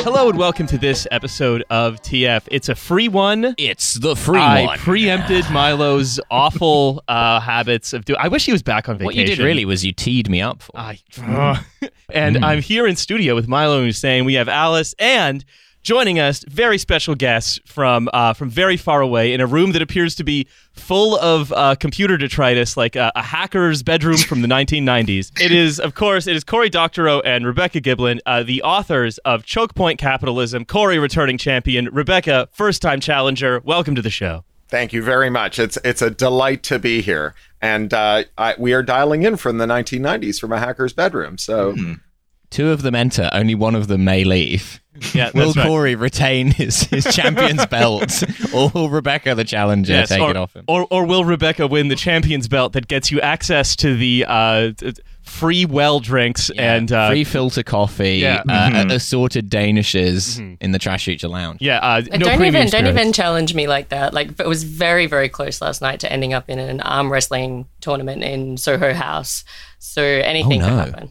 Hello and welcome to this episode of TF. It's a free one. It's the free one. I preempted Milo's awful habits of doing... I wish he was back on vacation. What you did really was you teed me up for. And I'm here in studio with Milo Hussain. We have Alice and... joining us, very special guests from very far away in a room that appears to be full of computer detritus, like a hacker's bedroom from the 1990s. It is Corey Doctorow and Rebecca Giblin, the authors of Chokepoint Capitalism. Corey, returning champion. Rebecca, first-time challenger. Welcome to the show. Thank you very much. It's a delight to be here. And we are dialing in from the 1990s from a hacker's bedroom, so... Mm. Two of them enter, only one of them may leave. Yeah, will Corey retain his champion's belt, or will Rebecca, the challenger, take it off him? Or will Rebecca win the champion's belt that gets you access to the free well drinks and... free filter coffee, assorted danishes in the Trash Future Lounge. Yeah, don't even challenge me like that. Like, it was very, very close last night to ending up in an arm wrestling tournament in Soho House, so anything could happen.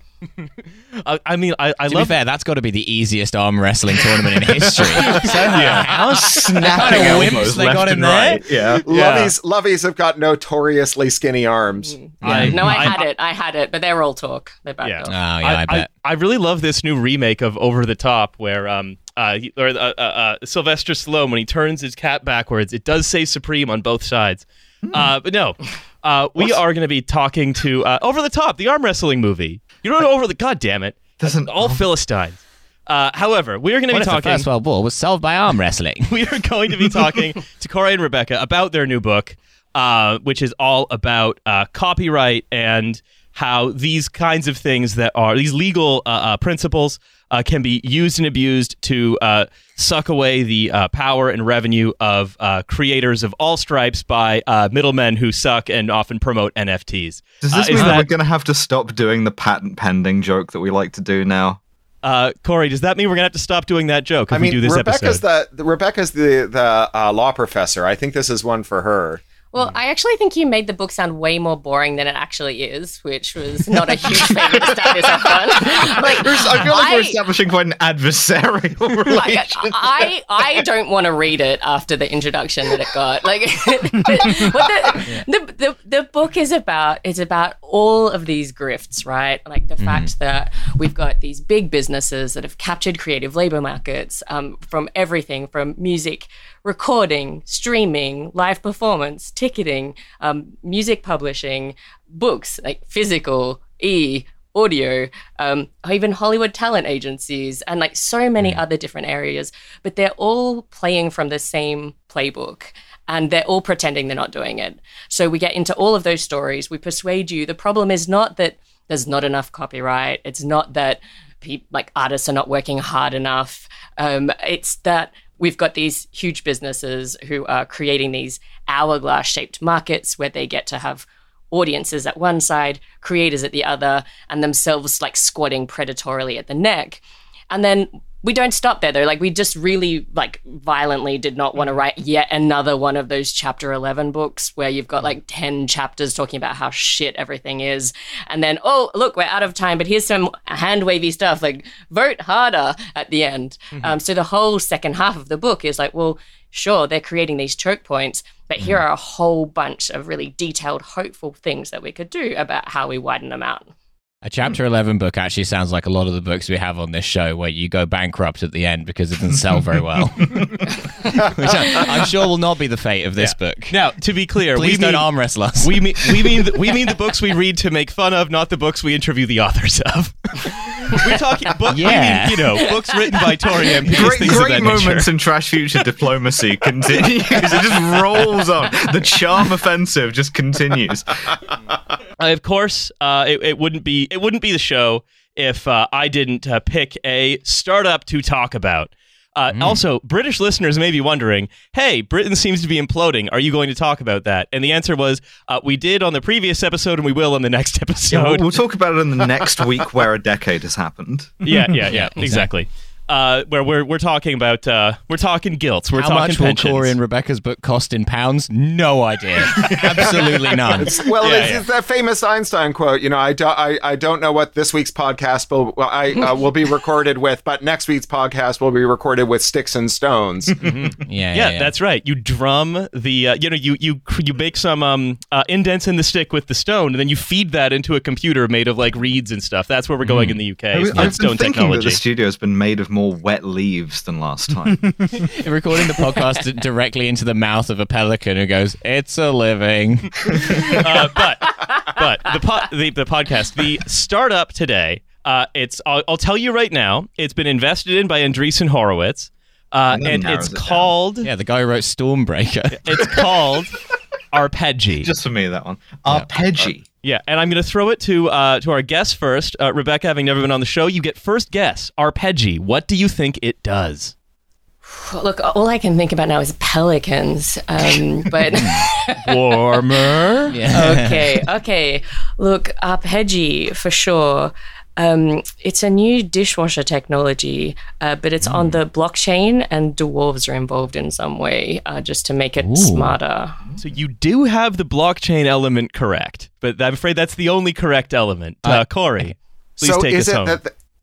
I mean, I love that. That's got to be the easiest arm wrestling tournament in history. How snapping wimps they got in there. Right. Yeah. Lovies have got notoriously skinny arms. Yeah. I had it, but they're all talk. They're back off. I bet. I really love this new remake of Over the Top, where Sylvester Stallone, when he turns his cap backwards, it does say Supreme on both sides. But no, we are going to be talking to Over the Top, the arm wrestling movie. You don't know Over the... God damn it. All Philistines. However, we are going to be talking... the First World War was solved by arm wrestling? We are going to be talking to Corey and Rebecca about their new book, which is all about copyright and how these kinds of things that are... these legal principles can be used and abused to suck away the power and revenue of creators of all stripes by middlemen who suck and often promote NFTs. Does this mean that we're going to have to stop doing the patent pending joke that we like to do now? Corey, does that mean we're going to have to stop doing that joke if we do this Rebecca's episode? Rebecca's the law professor. I think this is one for her. Well, I actually think you made the book sound way more boring than it actually is, which was not a huge favor to start this off on. I feel like we're establishing quite an adversarial relationship. I don't want to read it after the introduction that it got. Like, the book is about all of these grifts, right? Like the fact that we've got these big businesses that have captured creative labor markets from everything from music, recording, streaming, live performance, ticketing, music publishing, books, like physical, audio, even Hollywood talent agencies, and like so many other different areas. But they're all playing from the same playbook. And they're all pretending they're not doing it. So we get into all of those stories. We persuade you. The problem is not that there's not enough copyright. It's not that artists are not working hard enough. It's that we've got these huge businesses who are creating these hourglass-shaped markets where they get to have audiences at one side, creators at the other, and themselves like squatting predatorily at the neck. And then we don't stop there, though. Like, we just really, like, violently did not want to write yet another one of those Chapter 11 books where you've got, like, 10 chapters talking about how shit everything is. And then, oh, look, we're out of time, but here's some hand-wavy stuff, like, vote harder at the end. So the whole second half of the book is like, well, sure, they're creating these choke points, but here are a whole bunch of really detailed, hopeful things that we could do about how we widen them out. A Chapter 11 book actually sounds like a lot of the books we have on this show where you go bankrupt at the end because it doesn't sell very well. Which I'm sure will not be the fate of this book. Now, to be clear, we don't arm wrestle us. We mean the books we read to make fun of, not the books we interview the authors of. We're talking books, books written by Tory MPs. Great moments in Trash Future diplomacy continues. It just rolls on. The charm offensive just continues. Of course, it wouldn't be the show if I didn't pick a startup to talk about. Also, British listeners may be wondering, hey, Britain seems to be imploding. Are you going to talk about that? And the answer was, we did on the previous episode and we will on the next episode. Yeah, we'll talk about it in the next week where a decade has happened. Yeah, exactly. where we're talking about we're talking guilts. We're talking pensions. How much will Corey and Rebecca's book cost in pounds? No idea. Absolutely none. Well, it's that famous Einstein quote. You know, I don't know what this week's podcast will be recorded with, but next week's podcast will be recorded with sticks and stones. Mm-hmm. Yeah, that's right. You drum the you bake some indents in the stick with the stone, and then you feed that into a computer made of like reeds and stuff. That's where we're going in the UK. I've been thinking that the studio has been made of more wet leaves than last time. Recording the podcast directly into the mouth of a pelican who goes, "It's a living." But the podcast, the startup today, I'll tell you right now, it's been invested in by Andreessen Horowitz, and it's called... Yeah, the guy who wrote Stormbreaker. It's called Arpeggi. Just for me, that one. Arpeggi. Yeah, and I'm going to throw it to our guest first. Rebecca, having never been on the show, you get first guess. Arpeggi, what do you think it does? Look, all I can think about now is pelicans, but... Warmer? Yeah. Okay. Look, Arpeggi, for sure. It's a new dishwasher technology, but it's on the blockchain, and dwarves are involved in some way just to make it smarter. So you do have the blockchain element correct, but I'm afraid that's the only correct element. Corey, please take us home.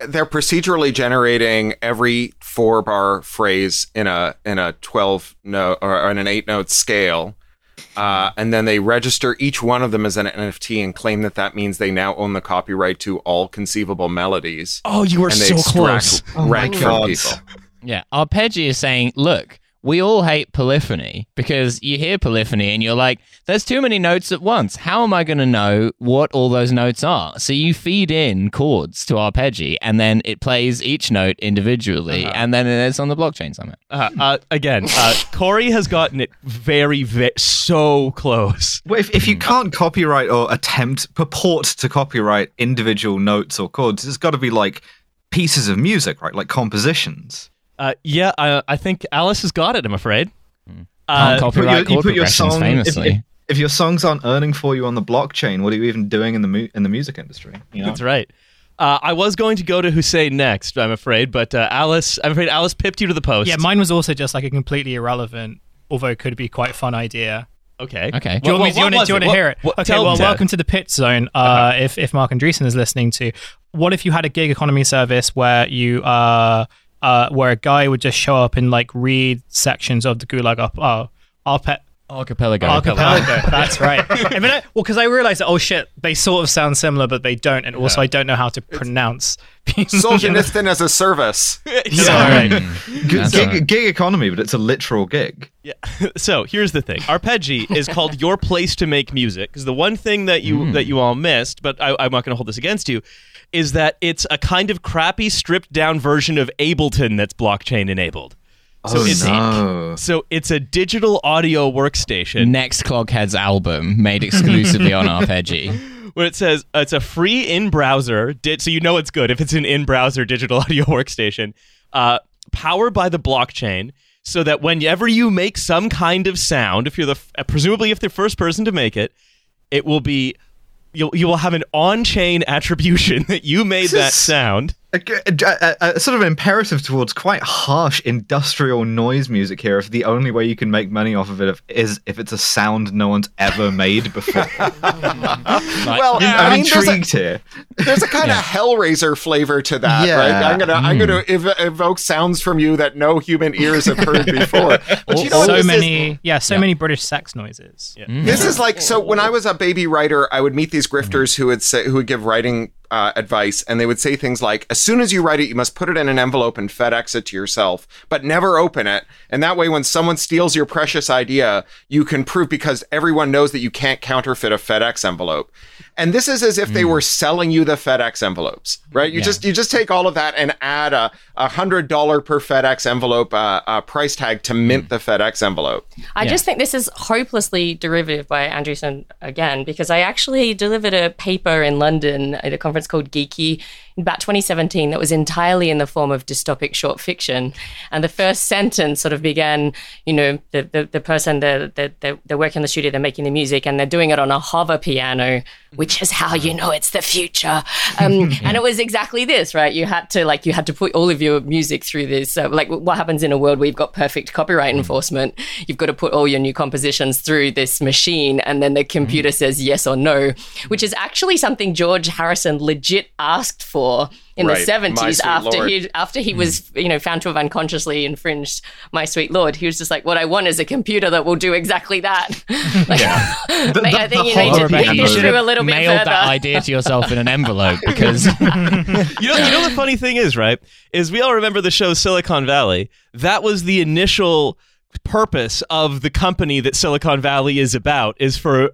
They're procedurally generating every 4-bar phrase in a 12-note or in an 8-note scale, and then they register each one of them as an NFT and claim that means they now own the copyright to all conceivable melodies. Oh, you are so close! Rank from people. Yeah, Arpeggi is saying, look, we all hate polyphony because you hear polyphony and you're like, there's too many notes at once. How am I going to know what all those notes are? So you feed in chords to Arpeggi and then it plays each note individually and then it's on the blockchain somehow. Corey has gotten it very, very so close. Well, if you can't copyright or purport to copyright individual notes or chords, it's got to be like pieces of music, right? Like compositions. I think Alice has got it, I'm afraid. If your songs aren't earning for you on the blockchain, what are you even doing in the music industry? You know? That's right. I was going to go to Hussein next, I'm afraid, but I'm afraid Alice pipped you to the post. Yeah, mine was also just like a completely irrelevant, although could be quite fun idea. Okay. Do you want to hear it? Welcome to the pit zone. If Mark Andreessen is listening to, what if you had a gig economy service where a guy would just show up and like read sections of the Gulag Archipelago. That's right. I mean, because I realized that, oh shit, they sort of sound similar, but they don't, and also I don't know how to pronounce. Solzhenitsyn as a service. Sorry. Gig economy, but it's a literal gig. Yeah. So here's the thing. Arpeggi is called Your Place to Make Music, because the one thing that you all missed, but I'm not going to hold this against you, is that it's a kind of crappy, stripped-down version of Ableton that's blockchain-enabled. So it's a digital audio workstation. Next Cloghead's album, made exclusively on Arpeggi. Where it says, it's a free in-browser, so you know it's good if it's an in-browser digital audio workstation, powered by the blockchain, so that whenever you make some kind of sound, if you're presumably if the first person to make it, it will be... You will have an on-chain attribution that you made that sound. A sort of imperative towards quite harsh industrial noise music here. If the only way you can make money off of it is if it's a sound no one's ever made before. I'm intrigued here. There's a kind of Hellraiser flavor to that, right? I'm gonna evoke sounds from you that no human ears have heard before. But you know, so many British sex noises. Yeah. Mm. This is like when I was a baby writer, I would meet these grifters who would give writing advice, and they would say things like, as soon as you write it, you must put it in an envelope and FedEx it to yourself, but never open it. And that way, when someone steals your precious idea, you can prove, because everyone knows that you can't counterfeit a FedEx envelope. And this is as if they were selling you the FedEx envelopes, right? You just take all of that and add a $100 per FedEx envelope price tag to mint the FedEx envelope. I just think this is hopelessly derivative by Andreessen again, because I actually delivered a paper in London at a conference called Geeky about 2017 that was entirely in the form of dystopic short fiction. And the first sentence sort of began, you know, the person, they're working in the studio, they're making the music, and they're doing it on a hover piano, which is how you know it's the future. And it was exactly this, right? You had to put all of your music through this. Like what happens in a world where you've got perfect copyright enforcement, you've got to put all your new compositions through this machine, and then the computer says yes or no, which is actually something George Harrison legit asked for in the 70s after he was, you know, found to have unconsciously infringed My Sweet Lord. He was just like, what I want is a computer that will do exactly that. Like, I think you need to think this through a little bit further. Mail that idea to yourself in an envelope, because... you know the funny thing is, right, is we all remember the show Silicon Valley. That was the initial... purpose of the company that Silicon Valley is about is for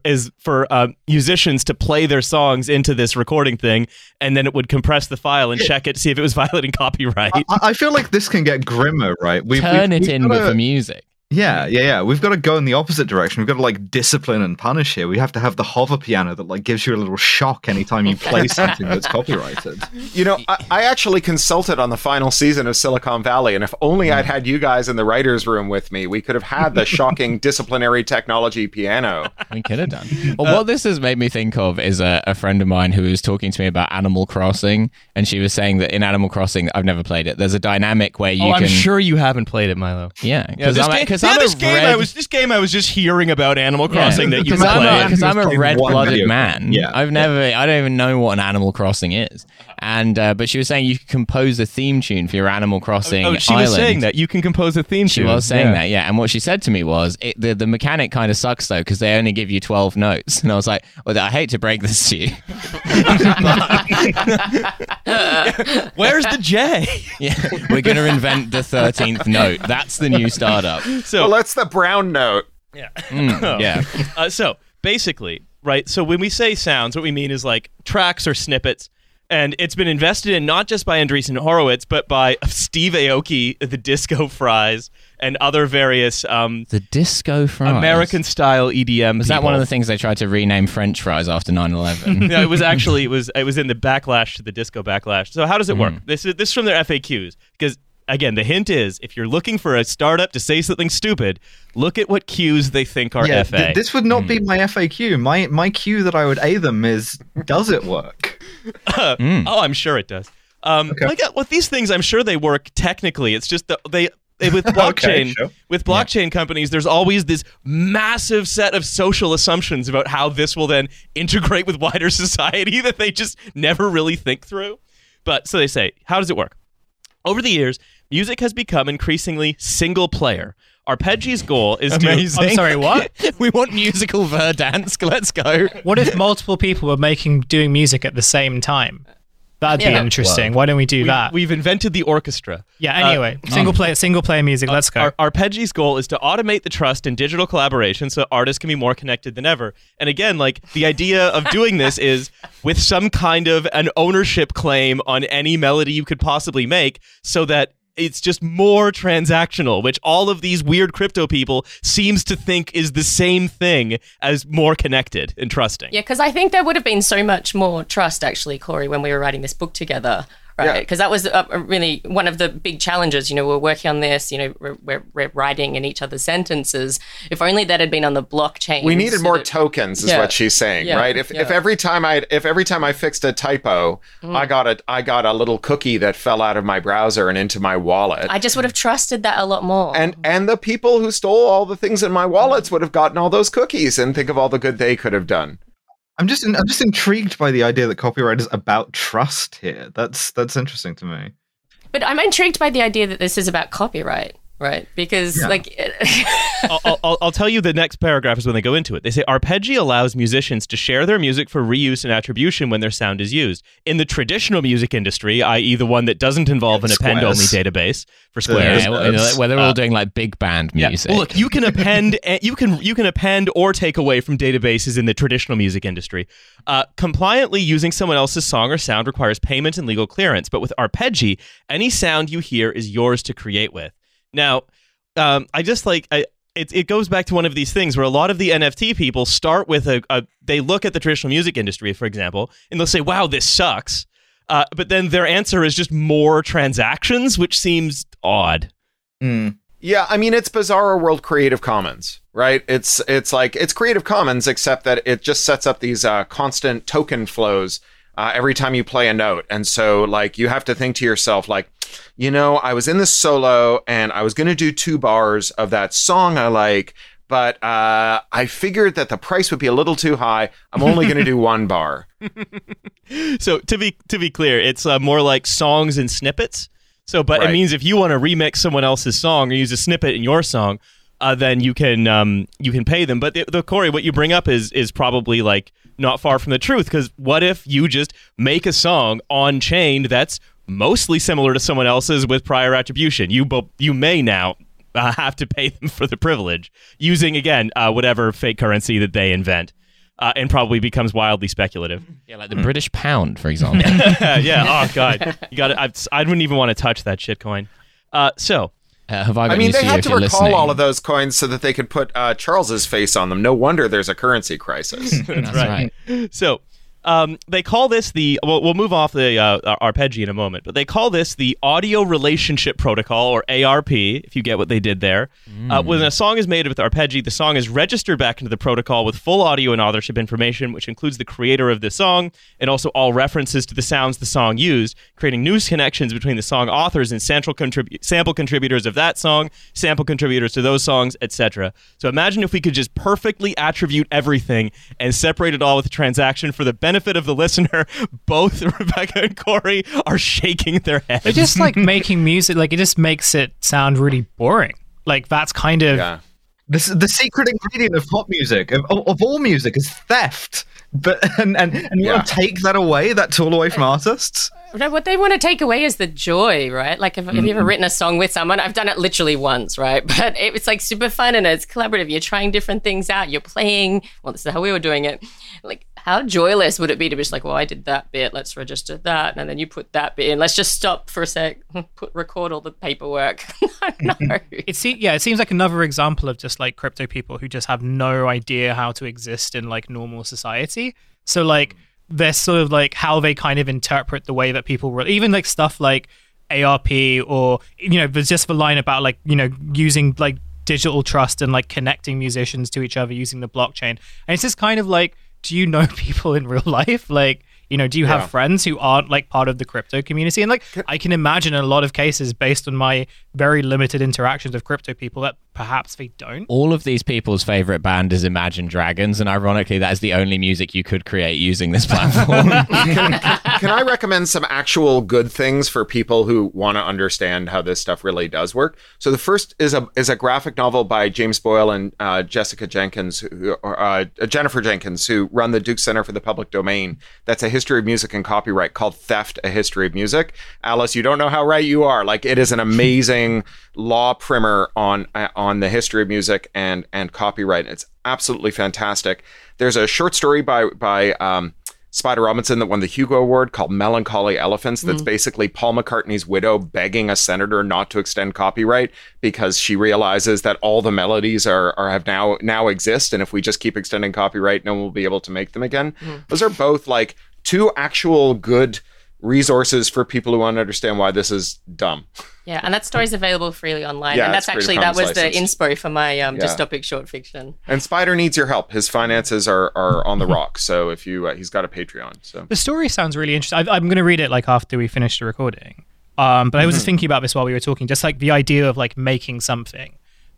musicians to play their songs into this recording thing, and then it would compress the file and check it to see if it was violating copyright. I feel like this can get grimmer, right? We've got to turn it in with the music. Yeah. We've got to go in the opposite direction. We've got to like discipline and punish here. We have to have the hover piano that like gives you a little shock anytime you play something that's copyrighted. You know, I actually consulted on the final season of Silicon Valley, and if only I'd had you guys in the writer's room with me, we could have had the shocking disciplinary technology piano. We could have done. Well, what this has made me think of is a friend of mine who was talking to me about Animal Crossing, and she was saying that in Animal Crossing, I've never played it, there's a dynamic where you I'm sure you haven't played it, Milo. Yeah, because I was just hearing about Animal Crossing that you played. Because I'm a red-blooded man. Yeah. I don't even know what an Animal Crossing is. And but she was saying you can compose a theme tune for your Animal Crossing island. Oh, she was saying that you can compose a theme tune. She was saying that, yeah. And what she said to me was the mechanic kind of sucks though, because they only give you 12 notes. And I was like, well, I hate to break this to you. Where's the J? Yeah, we're going to invent the 13th note. That's the new startup. So that's the brown note. Yeah. So basically, right? So when we say sounds, what we mean is like tracks or snippets. And it's been invested in not just by Andreessen Horowitz, but by Steve Aoki, the Disco Fries, and other various... the Disco Fries? American-style EDM Is that one of the things they tried to rename French fries after 9/11? No, it was in the backlash to the disco backlash. So how does it work? This is from their FAQs, because... Again, the hint is, if you're looking for a startup to say something stupid, look at what cues they think are FA. This would not be my FAQ. My cue that I would A them is, does it work? Oh, I'm sure it does. Okay. Well, these things, I'm sure they work technically. It's just that with blockchain companies, there's always this massive set of social assumptions about how this will then integrate with wider society that they just never really think through. But so they say, how does it work? Over the years, music has become increasingly single-player. Arpeggi's goal is to... I'm sorry, what? We want musical Verdansk. Let's go. What if multiple people were doing music at the same time? That'd be interesting. Why don't we do that? We've invented the orchestra. Yeah, anyway. Single-player music. Let's go. Arpeggi's goal is to automate the trust in digital collaboration so artists can be more connected than ever. And again, the idea of doing this is with some kind of an ownership claim on any melody you could possibly make so that it's just more transactional, which all of these weird crypto people seems to think is the same thing as more connected and trusting. Yeah, because I think there would have been so much more trust, actually, Corey, when we were writing this book together, right? Because that was really one of the big challenges. You know, we're working on this, you know, we're writing in each other's sentences. If only that had been on the blockchain. We needed more tokens is what she's saying, right? If every time I fixed a typo, I got a little cookie that fell out of my browser and into my wallet. I just would have trusted that a lot more. And the people who stole all the things in my wallets would have gotten all those cookies, and think of all the good they could have done. I'm just intrigued by the idea that copyright is about trust here. That's interesting to me. But I'm intrigued by the idea that this is about copyright, right? Because I'll tell you the next paragraph is when they go into it. They say Arpeggi allows musicians to share their music for reuse and attribution when their sound is used. In the traditional music industry, i.e. the one that doesn't involve an append-only database for Squares. Yeah, where they're all doing like big band music. Well, look, you can append you can append or take away from databases in the traditional music industry. Compliantly using someone else's song or sound requires payment and legal clearance, but with Arpeggi, any sound you hear is yours to create with. Now, it goes back to one of these things where a lot of the NFT people start with they look at the traditional music industry, for example, and they'll say, wow, this sucks. But then their answer is just more transactions, which seems odd. Mm. Yeah, I mean, it's Bizarro World Creative Commons, right? It's like, it's Creative Commons, except that it just sets up these constant token flows every time you play a note. And so, like, you have to think to yourself, like, you know, I was in this solo and I was going to do 2 bars of that song I like, but I figured that the price would be a little too high. I'm only going to do 1 bar. So to be clear, it's more like songs and snippets. So, but right. It means if you want to remix someone else's song or use a snippet in your song, then you can pay them. But the Corey, what you bring up is probably like not far from the truth, because what if you just make a song on chain that's mostly similar to someone else's with prior attribution? You may now have to pay them for the privilege using, again, whatever fake currency that they invent. And probably becomes wildly speculative. Yeah, like the British pound, for example. Yeah. Oh God, you got it. I wouldn't even want to touch that shit coin. They had to recall all of those coins so that they could put Charles's face on them. No wonder there's a currency crisis. That's right. So they call this the. Well, we'll move off the Arpeggi in a moment, but they call this the Audio Relationship Protocol, or ARP. If you get what they did there. When a song is made with Arpeggi, the song is registered back into the protocol with full audio and authorship information, which includes the creator of the song and also all references to the sounds the song used, creating new connections between the song authors and sample contributors of that song, sample contributors to those songs, etc. So imagine if we could just perfectly attribute everything and separate it all with a transaction for the benefit of the listener. Both Rebecca and Corey are shaking their heads. They're just like making music, like it just makes it sound really boring. Like that's kind of This is the secret ingredient of pop music, of all music, is theft. But and you want to take that away, that tool away from artists? No, what they want to take away is the joy, right? Like, have you ever written a song with someone? I've done it literally once, right? But it's like super fun and it's collaborative. You're trying different things out. You're playing. Well, this is how we were doing it. Like, how joyless would it be to be just like, well, I did that bit. Let's register that. And then you put that bit in. Let's just stop for a sec. Record all the paperwork. No. It seems like another example of just like crypto people who just have no idea how to exist in like normal society. So like, they're sort of like how they kind of interpret the way that people were, even like stuff like ARP, or, you know, there's just the line about like, you know, using like digital trust and like connecting musicians to each other using the blockchain. And it's just kind of like, do you know people in real life? Like, you know, do you have friends who aren't like part of the crypto community? And like, I can imagine in a lot of cases based on my very limited interactions with crypto people that perhaps they don't. All of these people's favorite band is Imagine Dragons. And ironically, that is the only music you could create using this platform. Can I recommend some actual good things for people who want to understand how this stuff really does work? So the first is a graphic novel by James Boyle and Jennifer Jenkins, who run the Duke Center for the Public Domain. That's a history of music and copyright called Theft: A History of Music. Alice, you don't know how right you are. Like, it is an amazing law primer on the history of music and copyright. It's absolutely fantastic. There's a short story by Spider Robinson that won the Hugo Award called Melancholy Elephants. That's basically Paul McCartney's widow begging a senator not to extend copyright because she realizes that all the melodies are have now exist, and if we just keep extending copyright, no one will be able to make them again. Those are both like two actual good resources for people who want to understand why this is dumb. Yeah, and that story's available freely online. Yeah, and that was the inspo for my dystopic short fiction. And Spider needs your help. His finances are on the rock. So if you, he's got a Patreon. So the story sounds really interesting. I'm going to read it like after we finish the recording. But I was just thinking about this while we were talking, just like the idea of like making something.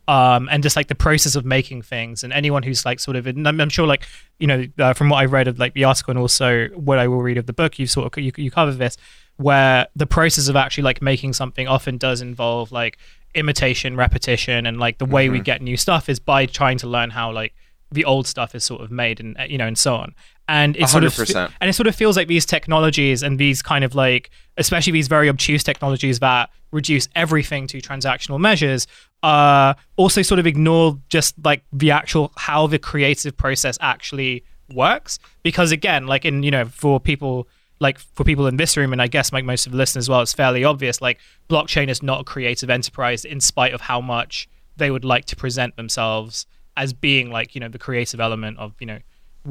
And just like the process of making things, and anyone who's like sort of, and I'm sure like, you know, from what I read of like the article and also what I will read of the book, you cover this, where the process of actually like making something often does involve like imitation, repetition, and like the way we get new stuff is by trying to learn how like the old stuff is sort of made, and you know, and so on. And it 100%. Sort of feels like these technologies and these kind of like, especially these very obtuse technologies that reduce everything to transactional measures, also sort of ignore just like the actual how the creative process actually works. Because again, like in, you know, for people in this room, and I guess like most of the listeners as well, it's fairly obvious, like blockchain is not a creative enterprise in spite of how much they would like to present themselves as being like, you know, the creative element of, you know,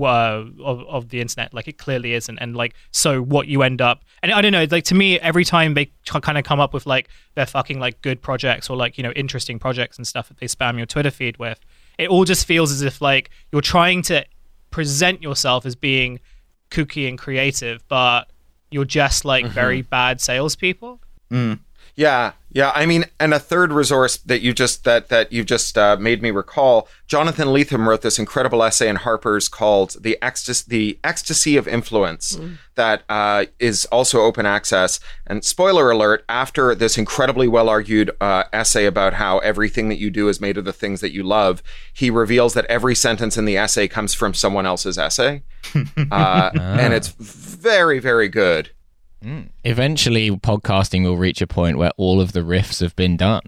of the internet. Like, it clearly isn't. And like, so what you end up, and I don't know, like, to me, every time they kind of come up with like their fucking like good projects or like, you know, interesting projects and stuff that they spam your Twitter feed with, it all just feels as if like you're trying to present yourself as being kooky and creative, but you're just like very bad salespeople. Yeah. I mean, and a third resource that you just that you've just made me recall, Jonathan Lethem wrote this incredible essay in Harper's called The Ecstasy of Influence that is also open access. And spoiler alert, after this incredibly well-argued essay about how everything that you do is made of the things that you love, he reveals that every sentence in the essay comes from someone else's essay. And it's very, very good. Eventually, podcasting will reach a point where all of the riffs have been done.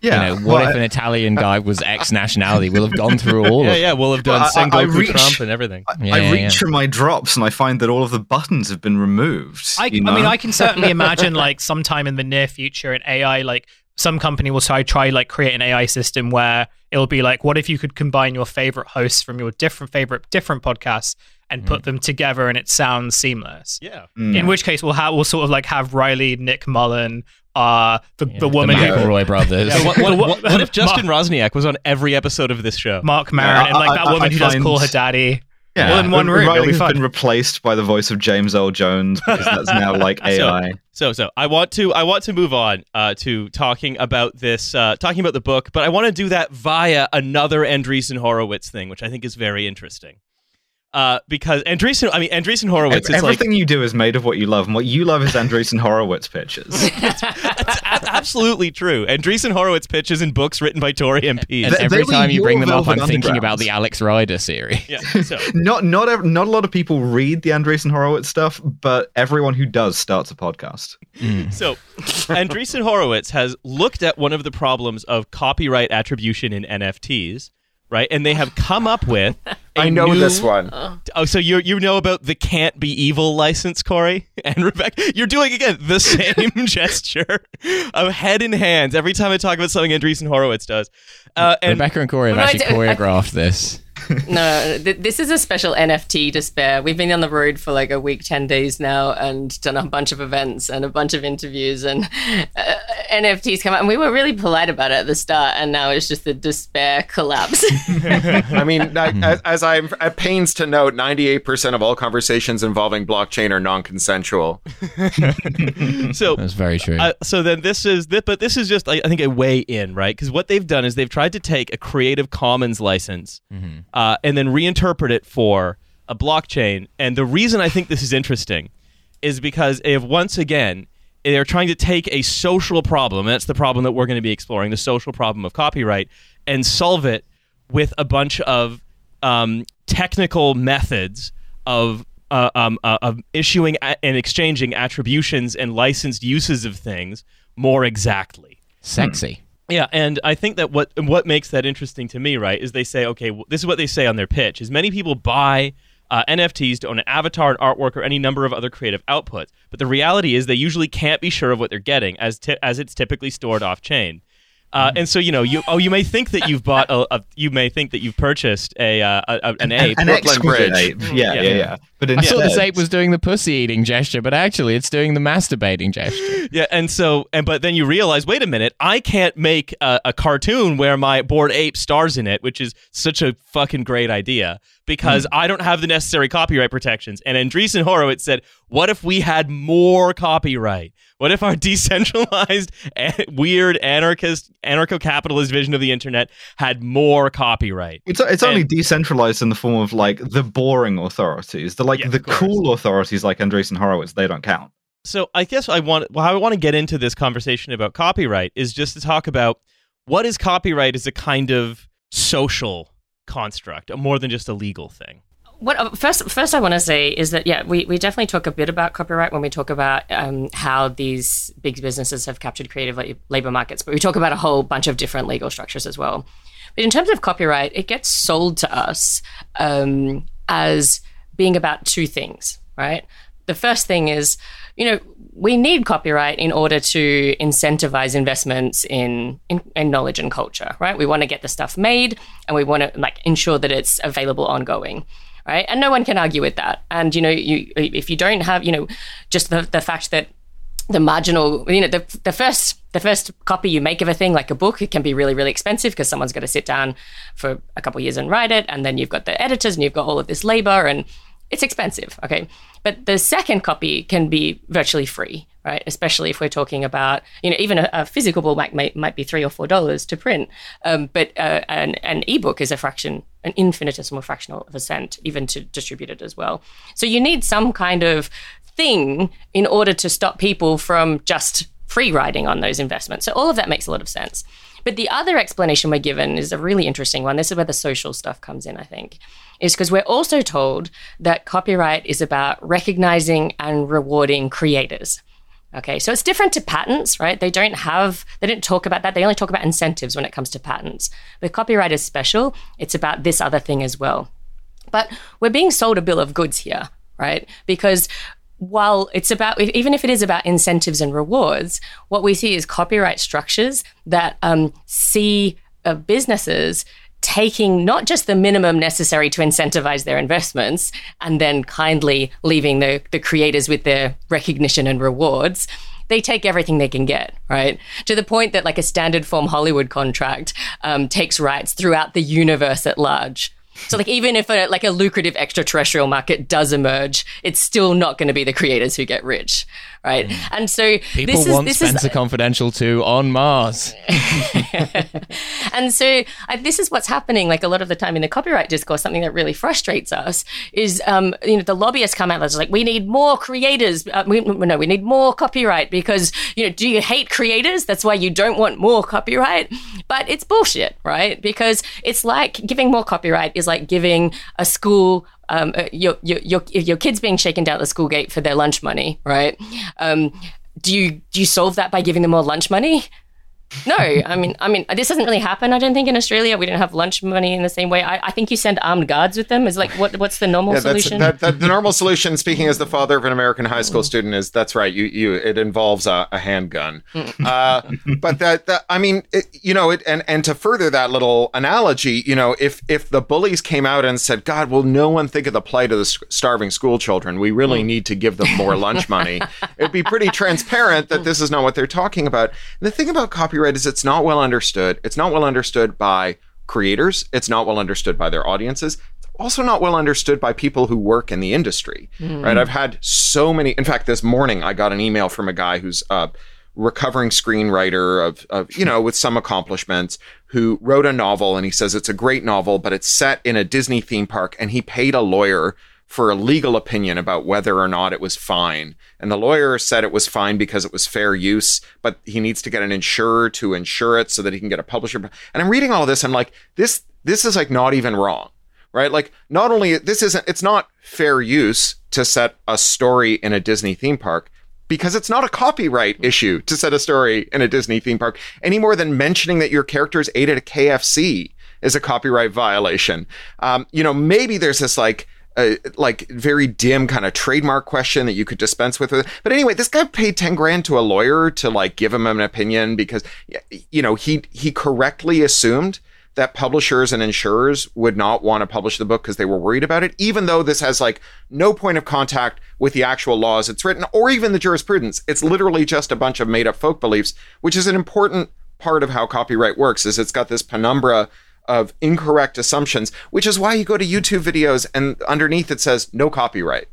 Yeah. You know, what if an Italian guy was X nationality? We'll have gone through all of it. Yeah, we'll have done Sengoku, Trump, and everything. I reach for my drops and I find that all of the buttons have been removed. I mean, I can certainly imagine, like, sometime in the near future, an AI, like, some company will try like create an AI system where it'll be like, what if you could combine your favorite hosts from your different podcasts and put them together, and it sounds seamless. Yeah. In which case, we'll sort of like have Riley, Nick Mullen, the woman, the McElroy brothers. Yeah, what if Justin Rosniak was on every episode of this show? Mark Maron, and like that woman who does Call Her Daddy. Yeah. All in one room. Riley's been replaced by the voice of James Earl Jones because that's now like AI. So I want to move on to talking about the book, but I want to do that via another Andreessen Horowitz thing, which I think is very interesting. Because Andreessen Horowitz. Everything you do is made of what you love, and what you love is Andreessen Horowitz pitches. That's absolutely true. Andreessen Horowitz pitches in books written by Tory MPs. And every time you bring them up, I'm thinking about the Alex Rider series. Yeah, so. Not a lot of people read the Andreessen Horowitz stuff, but everyone who does starts a podcast. So Andreessen Horowitz has looked at one of the problems of copyright attribution in NFTs. Right, and they have come up with. This one. Oh, so you know about the Can't Be Evil license, Corey and Rebecca? You're doing again the same gesture of head in hands every time I talk about something Andreessen Horowitz does. And Rebecca and Corey have actually choreographed this. No, this is a special NFT despair. We've been on the road for like a week, 10 days now, and done a bunch of events and a bunch of interviews, and NFTs come out. And we were really polite about it at the start, and now it's just a despair collapse. I mean, as I'm at pains to note, 98% of all conversations involving blockchain are non-consensual. So that's very true. So then this is just, I think, a way in, right? Because what they've done is they've tried to take a Creative Commons license and then reinterpret it for a blockchain. And the reason I think this is interesting is because if once again, they're trying to take a social problem, and that's the problem that we're going to be exploring, the social problem of copyright, and solve it with a bunch of technical methods of issuing and exchanging attributions and licensed uses of things more exactly. Sexy. Yeah, and I think that what makes that interesting to me, right, is they say, okay, this is what they say on their pitch, is many people buy NFTs to own an avatar, an artwork, or any number of other creative outputs. But the reality is they usually can't be sure of what they're getting, as it's typically stored off-chain. And so, you know, you may think that you've bought purchased an ape, an Brooklyn Bridge ape. Yeah. But I thought this ape was doing the pussy eating gesture, but actually it's doing the masturbating gesture. Yeah, and so, but then you realize, wait a minute, I can't make a cartoon where my Bored Ape stars in it, which is such a fucking great idea, because I don't have the necessary copyright protections. And Andreessen Horowitz said, what if we had more copyright? What if our decentralized, weird, anarcho-capitalist vision of the internet had more copyright? It's only decentralized in the form of, like, the boring authorities. The cool authorities like Andreessen Horowitz, they don't count. So I guess I want to get into this conversation about copyright is just to talk about what is copyright as a kind of social construct, more than just a legal thing. What first I want to say is that, yeah, we definitely talk a bit about copyright when we talk about how these big businesses have captured creative labor markets, but we talk about a whole bunch of different legal structures as well. But in terms of copyright, it gets sold to us as being about two things, right? The first thing is, you know, we need copyright in order to incentivize investments in knowledge and culture, right? We want to get the stuff made, and we want to, like, ensure that it's available ongoing, right? And no one can argue with that. And, you know, if you don't have, you know, just the fact that the marginal, you know, the first copy you make of a thing, like a book, it can be really, really expensive because someone's got to sit down for a couple of years and write it. And then you've got the editors and you've got all of this labor and it's expensive, okay? But the second copy can be virtually free, right? Especially if we're talking about, you know, even a physical book might be $3 or $4 to print. But an ebook is a fraction, an infinitesimal fractional of a cent, even to distribute it as well. So you need some kind of thing in order to stop people from just free riding on those investments. So all of that makes a lot of sense. But the other explanation we're given is a really interesting one. This is where the social stuff comes in, I think, is because we're also told that copyright is about recognizing and rewarding creators. Okay, so it's different to patents, right? They didn't talk about that. They only talk about incentives when it comes to patents. But copyright is special. It's about this other thing as well. But we're being sold a bill of goods here, right? Because while it's about, even if it is about incentives and rewards, what we see is copyright structures that see businesses taking not just the minimum necessary to incentivize their investments and then kindly leaving the creators with their recognition and rewards. They take everything they can get, right? To the point that like a standard form Hollywood contract takes rights throughout the universe at large. So like even if a lucrative extraterrestrial market does emerge, it's still not going to be the creators who get rich, right? And so People want Spencer Confidential too on Mars. And so this is what's happening like a lot of the time in the copyright discourse. Something that really frustrates us is, you know, the lobbyists come out and like, we need more creators. We need more copyright because, you know, do you hate creators? That's why you don't want more copyright. But it's bullshit, right? Because it's like giving more copyright is like giving a school your kids being shaken down at the school gate for their lunch money, right? Do you solve that by giving them more lunch money? No, I mean, this doesn't really happen. I don't think in Australia we don't have lunch money in the same way. I think you send armed guards with them. Is like what's the normal solution? The normal solution, speaking as the father of an American high school student, is that's right. You it involves a handgun. But and to further that little analogy, you know, if the bullies came out and said, "God, will no one think of the plight of the starving school children? We really need to give them more lunch money." It'd be pretty transparent that this is not what they're talking about. And the thing about copyright is it's not well understood. It's not well understood by creators. It's not well understood by their audiences. It's also not well understood by people who work in the industry, right? I've had so many. In fact, this morning I got an email from a guy who's a recovering screenwriter of you know, with some accomplishments, who wrote a novel, and he says it's a great novel, but it's set in a Disney theme park, and he paid a lawyer for a legal opinion about whether or not it was fine. And the lawyer said it was fine because it was fair use, but he needs to get an insurer to insure it so that he can get a publisher. And I'm reading all this, I'm like, this is like not even wrong, right? Like not only it's not fair use to set a story in a Disney theme park, because it's not a copyright issue to set a story in a Disney theme park any more than mentioning that your characters ate at a KFC is a copyright violation. You know, maybe there's this like very dim kind of trademark question that you could dispense with. But anyway, this guy paid $10,000 to a lawyer to like give him an opinion because, you know, he correctly assumed that publishers and insurers would not want to publish the book because they were worried about it, even though this has like no point of contact with the actual laws it's written or even the jurisprudence. It's literally just a bunch of made up folk beliefs, which is an important part of how copyright works, is it's got this penumbra of incorrect assumptions, which is why you go to YouTube videos and underneath it says no copyright,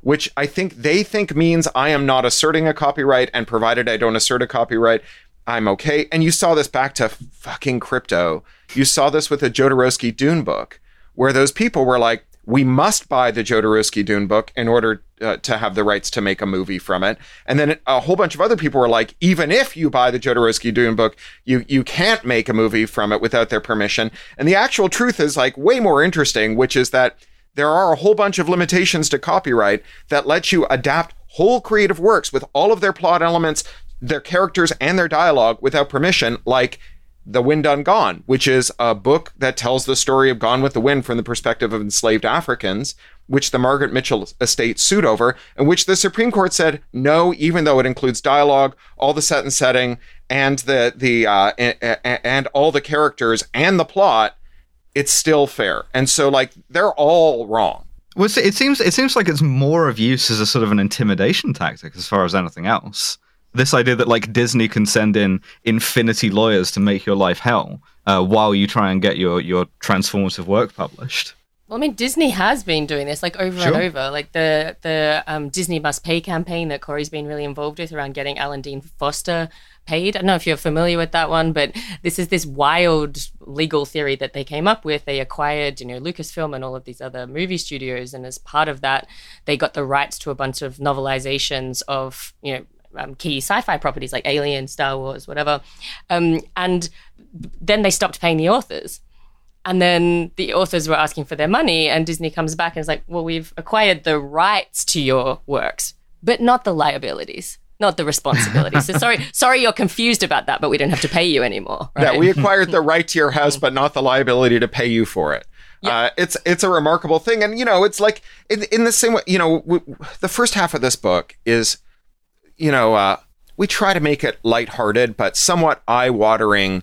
which I think they think means I am not asserting a copyright, and provided I don't assert a copyright, I'm okay. And you saw this back to fucking crypto. You saw this with the Jodorowsky Dune book, where those people were like, we must buy the Jodorowsky Dune book in order to have the rights to make a movie from it. And then a whole bunch of other people were like, even if you buy the Jodorowsky Dune book, you can't make a movie from it without their permission. And the actual truth is like way more interesting, which is that there are a whole bunch of limitations to copyright that let you adapt whole creative works with all of their plot elements, their characters, and their dialogue without permission, like The Wind on Gone, which is a book that tells the story of Gone with the Wind from the perspective of enslaved Africans, which the Margaret Mitchell estate sued over, and which the Supreme Court said no, even though it includes dialogue, all the set and setting, and and all the characters and the plot, it's still fair. And so, like, they're all wrong. Well, it seems like it's more of use as a sort of an intimidation tactic as far as anything else. This idea that like Disney can send in infinity lawyers to make your life hell while you try and get your transformative work published. Well, I mean, Disney has been doing this like over and over. Like the Disney Must Pay campaign that Corey's been really involved with around getting Alan Dean Foster paid. I don't know if you're familiar with that one, but this is this wild legal theory that they came up with. They acquired, Lucasfilm and all of these other movie studios, and as part of that, they got the rights to a bunch of novelizations of, key sci-fi properties like Alien, Star Wars, whatever. And then they stopped paying the authors. And then the authors were asking for their money, and Disney comes back and is like, well, we've acquired the rights to your works, but not the liabilities, not the responsibilities. So sorry, you're confused about that, but we don't have to pay you anymore. Right? Yeah, we acquired the right to your house, but not the liability to pay you for it. Yeah. It's a remarkable thing. And, it's like in the same way, the first half of this book is, we try to make it lighthearted, but somewhat eye-watering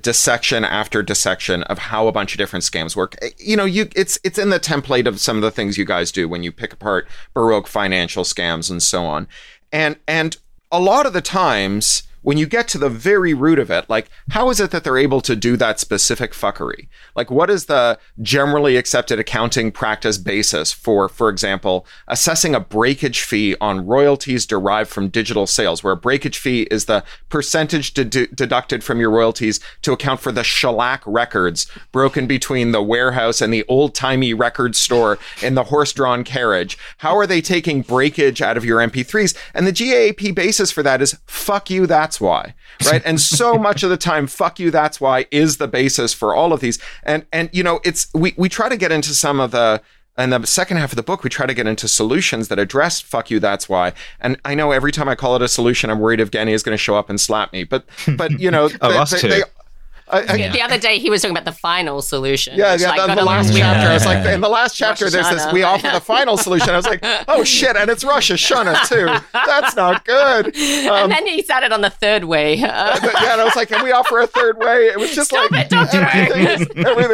dissection after dissection of how a bunch of different scams work. It's in the template of some of the things you guys do when you pick apart Baroque financial scams and so on. And a lot of the times when you get to the very root of it, like, how is it that they're able to do that specific fuckery? Like, what is the generally accepted accounting practice basis for example, assessing a breakage fee on royalties derived from digital sales, where a breakage fee is the percentage deducted from your royalties to account for the shellac records broken between the warehouse and the old-timey record store in the horse-drawn carriage? How are they taking breakage out of your MP3s? And the GAAP basis for that is, fuck you, that's why, right? And so much of the time, fuck you, that's why is the basis for all of these. And it's we try to get into some of the, in the second half of the book, we try to get into solutions that address fuck you, that's why. And I know every time I call it a solution, I'm worried Evgeny is going to show up and slap me. But the other day, he was talking about the final solution. The last chapter. I was like, in the last chapter, Rosh Hashanah, there's this, we offer the final solution. I was like, oh, shit, and it's Rosh Hashanah, too. That's not good. And then he said it on the third way. And I was like, and we offer a third way. It was just everything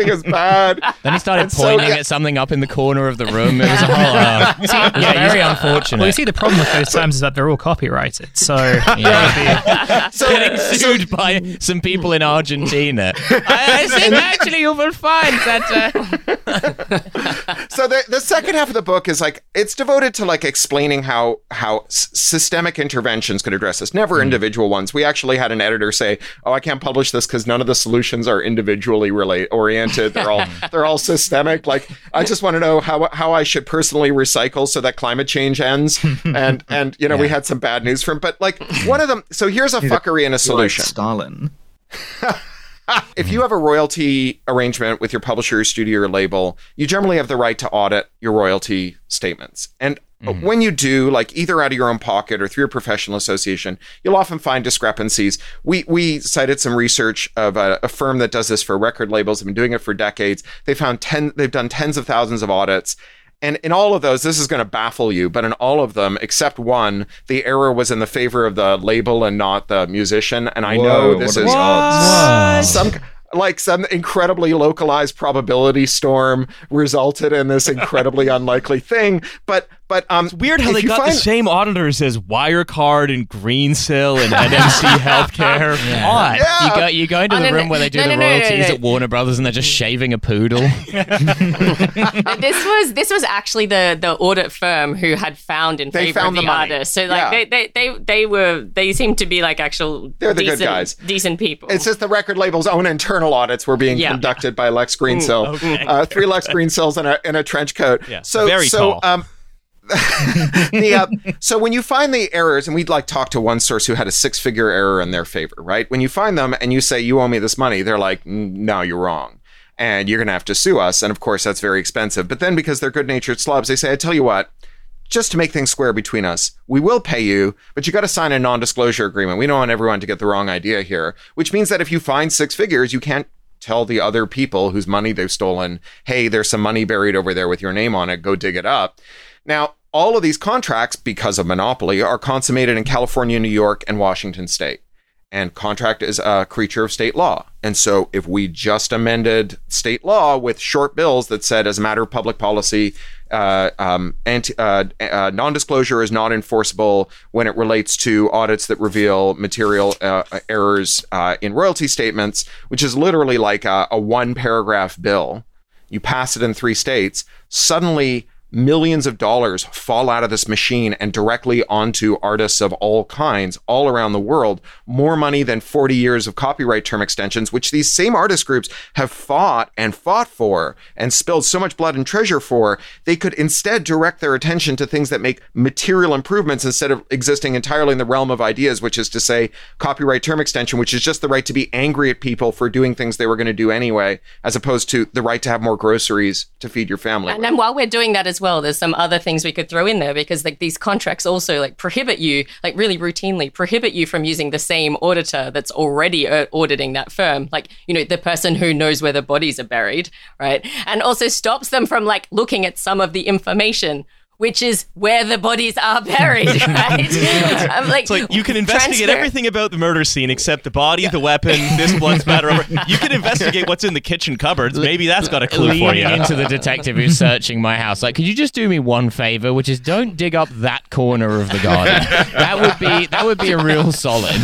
is bad. Then he started pointing at something up in the corner of the room. It was a whole... very unfortunate. Well, you see, the problem with those times is that they're all copyrighted, so... Yeah. So getting sued by some people in Argentina. I think actually you will find that. So the second half of the book is like, it's devoted to like explaining how systemic interventions could address this, never individual ones. We actually had an editor say, oh, I can't publish this because none of the solutions are individually oriented. They're all systemic. Like, I just want to know how I should personally recycle so that climate change ends. And we had some bad news from, but like one of them. So here's a fuckery and a solution. Like Stalin. If you have a royalty arrangement with your publisher, studio, or label, you generally have the right to audit your royalty statements. And when you do, like either out of your own pocket or through your professional association, you'll often find discrepancies. We cited some research of a firm that does this for record labels. They've been doing it for decades. They've done tens of thousands of audits. And in all of those, this is going to baffle you, but in all of them, except one, the error was in the favor of the label and not the musician. And I know this is some incredibly localized probability storm resulted in this incredibly unlikely thing. But it's weird how they got the same auditors as Wirecard and Greensill and NMC Healthcare. Yeah. Yeah. You go into the room where they do royalties at Warner Brothers, and they're just shaving a poodle. This was actually the audit firm who had found the artist. So like they seemed to be like actual decent people. It's just the record label's own internal audits were being conducted by Lex Greensill, three Lex Greensills in a trench coat. Yeah. So very tall. So when you find the errors, and we'd like talk to one source who had a 6-figure error in their favor, right? When you find them and you say, you owe me this money, they're like, no, you're wrong. And you're going to have to sue us. And of course, that's very expensive. But then because they're good natured slobs, they say, I tell you what, just to make things square between us, we will pay you, but you got to sign a non-disclosure agreement. We don't want everyone to get the wrong idea here, which means that if you find 6 figures, you can't tell the other people whose money they've stolen, hey, there's some money buried over there with your name on it. Go dig it up. Now, all of these contracts, because of monopoly, are consummated in California, New York, and Washington State. And contract is a creature of state law. And so if we just amended state law with short bills that said, as a matter of public policy, non-disclosure is not enforceable when it relates to audits that reveal material errors in royalty statements, which is literally like a one-paragraph bill. You pass it in 3 states, suddenly millions of dollars fall out of this machine and directly onto artists of all kinds all around the world, more money than 40 years of copyright term extensions, which these same artist groups have fought for and spilled so much blood and treasure for. They could instead direct their attention to things that make material improvements instead of existing entirely in the realm of ideas, which is to say copyright term extension, which is just the right to be angry at people for doing things they were going to do anyway, as opposed to the right to have more groceries to feed your family. And then while we're doing that as well, there's some other things we could throw in there, because like these contracts also like prohibit you, like really routinely prohibit you from using the same auditor that's already auditing that firm, like, you know, the person who knows where the bodies are buried, right? And also stops them from like looking at some of the information, which is where the bodies are buried, right? I'm like, it's like you can investigate everything about the murder scene except the body, the weapon, this blood spatter. You can investigate what's in the kitchen cupboards. Maybe that's got a clue for you. Into the detective who's searching my house. Like, could you just do me one favor, which is don't dig up that corner of the garden. That would be a real solid.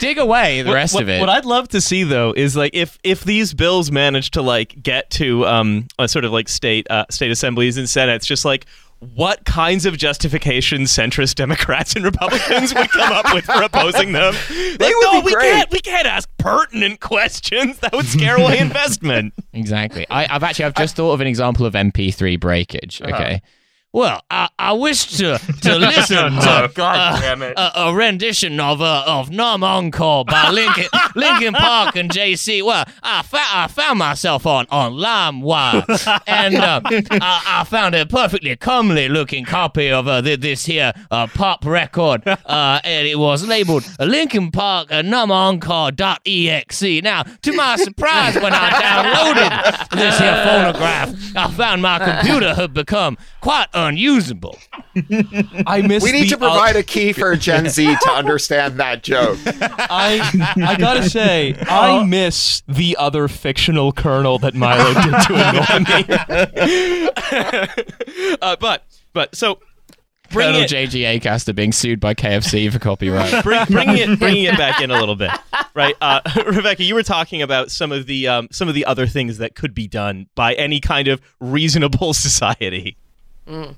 Dig away the rest of it. What I'd love to see though is like if these bills manage to like get to a sort of like state assemblies and senates, just like, what kinds of justifications centrist Democrats and Republicans would come up with for opposing them? We can't ask pertinent questions. That would scare away investment. Exactly. I've just thought of an example of MP3 breakage. Okay. Well, I wish to listen to a rendition of Numb Encore by Linkin Park and JC. Well, I found myself on LimeWire, and I found a perfectly comely looking copy of this here pop record, and it was labeled Linkin Park Numb Encore.exe. Now, to my surprise, when I downloaded this here phonograph, I found my computer had become quite unusable. We need to provide a key for Gen Z to understand that joke. I gotta say, I miss the other fictional kernel that Milo did to annoy me. So Colonel JG Acaster being sued by KFC for copyright. Bringing it back in a little bit, right? Rebecca, you were talking about some of the other things that could be done by any kind of reasonable society. Mm.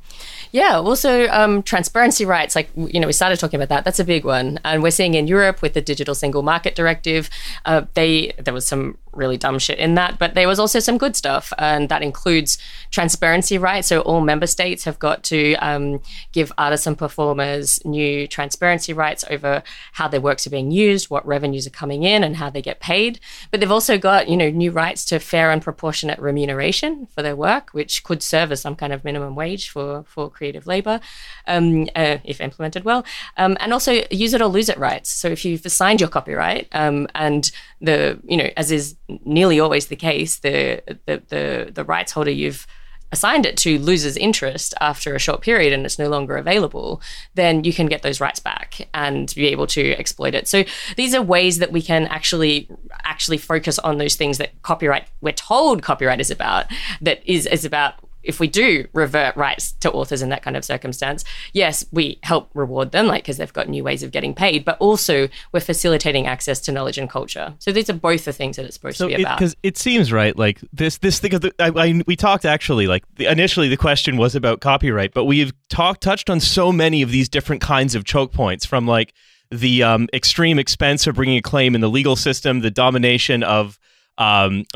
Yeah, also transparency rights, like, you know, we started talking about that. That's a big one. And we're seeing in Europe with the Digital Single Market Directive, there was some really dumb shit in that, but there was also some good stuff. And that includes transparency rights. So all member states have got to give artists and performers new transparency rights over how their works are being used, what revenues are coming in and how they get paid. But they've also got, you know, new rights to fair and proportionate remuneration for their work, which could serve as some kind of minimum wage for creative labor, if implemented well. And also use it or lose it rights. So if you've assigned your copyright and the, you know, as is nearly always the case, the rights holder you've assigned it to loses interest after a short period and it's no longer available, then you can get those rights back and be able to exploit it. So these are ways that we can actually focus on those things that copyright, we're told copyright is about, that is about, if we do revert rights to authors in that kind of circumstance, yes, we help reward them, like, because they've got new ways of getting paid, but also we're facilitating access to knowledge and culture. So these are both the things that it's supposed to be about. Because it seems right, like this thing of the, we talked actually, like initially the question was about copyright, but we've touched on so many of these different kinds of choke points, from like the extreme expense of bringing a claim in the legal system, the domination of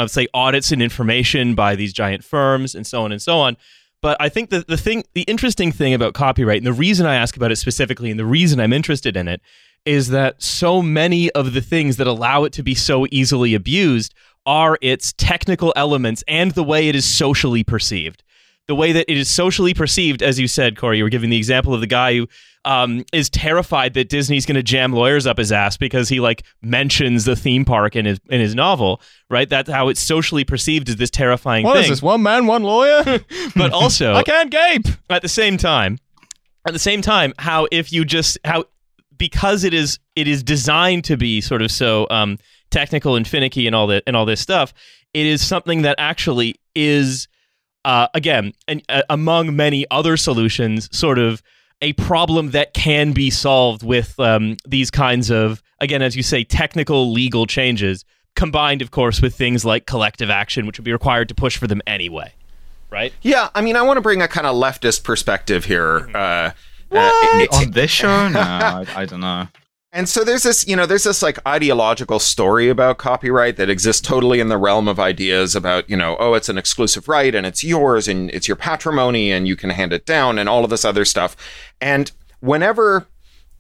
say audits and information by these giant firms and so on and so on. But I think that the interesting thing about copyright, and the reason I ask about it specifically and the reason I'm interested in it, is that so many of the things that allow it to be so easily abused are its technical elements and the way it is socially perceived. The way that it is socially perceived, as you said, Corey, you were giving the example of the guy who is terrified that Disney's going to jam lawyers up his ass because he like mentions the theme park in his novel, right? That's how it's socially perceived, as this terrifying thing. What is this, one man, one lawyer? But also, I can't gape. At the same time, how if you just how because it is designed to be sort of so technical and finicky and all that and all this stuff, it is something that actually is again, and among many other solutions, sort of a problem that can be solved with these kinds of, again, as you say, technical legal changes, combined, of course, with things like collective action, which would be required to push for them anyway, right? Yeah, I mean, I want to bring a kind of leftist perspective here. On this show? No, I don't know. And so there's this, you know, there's this like ideological story about copyright that exists totally in the realm of ideas about, you know, oh, it's an exclusive right and it's yours and it's your patrimony and you can hand it down and all of this other stuff. And whenever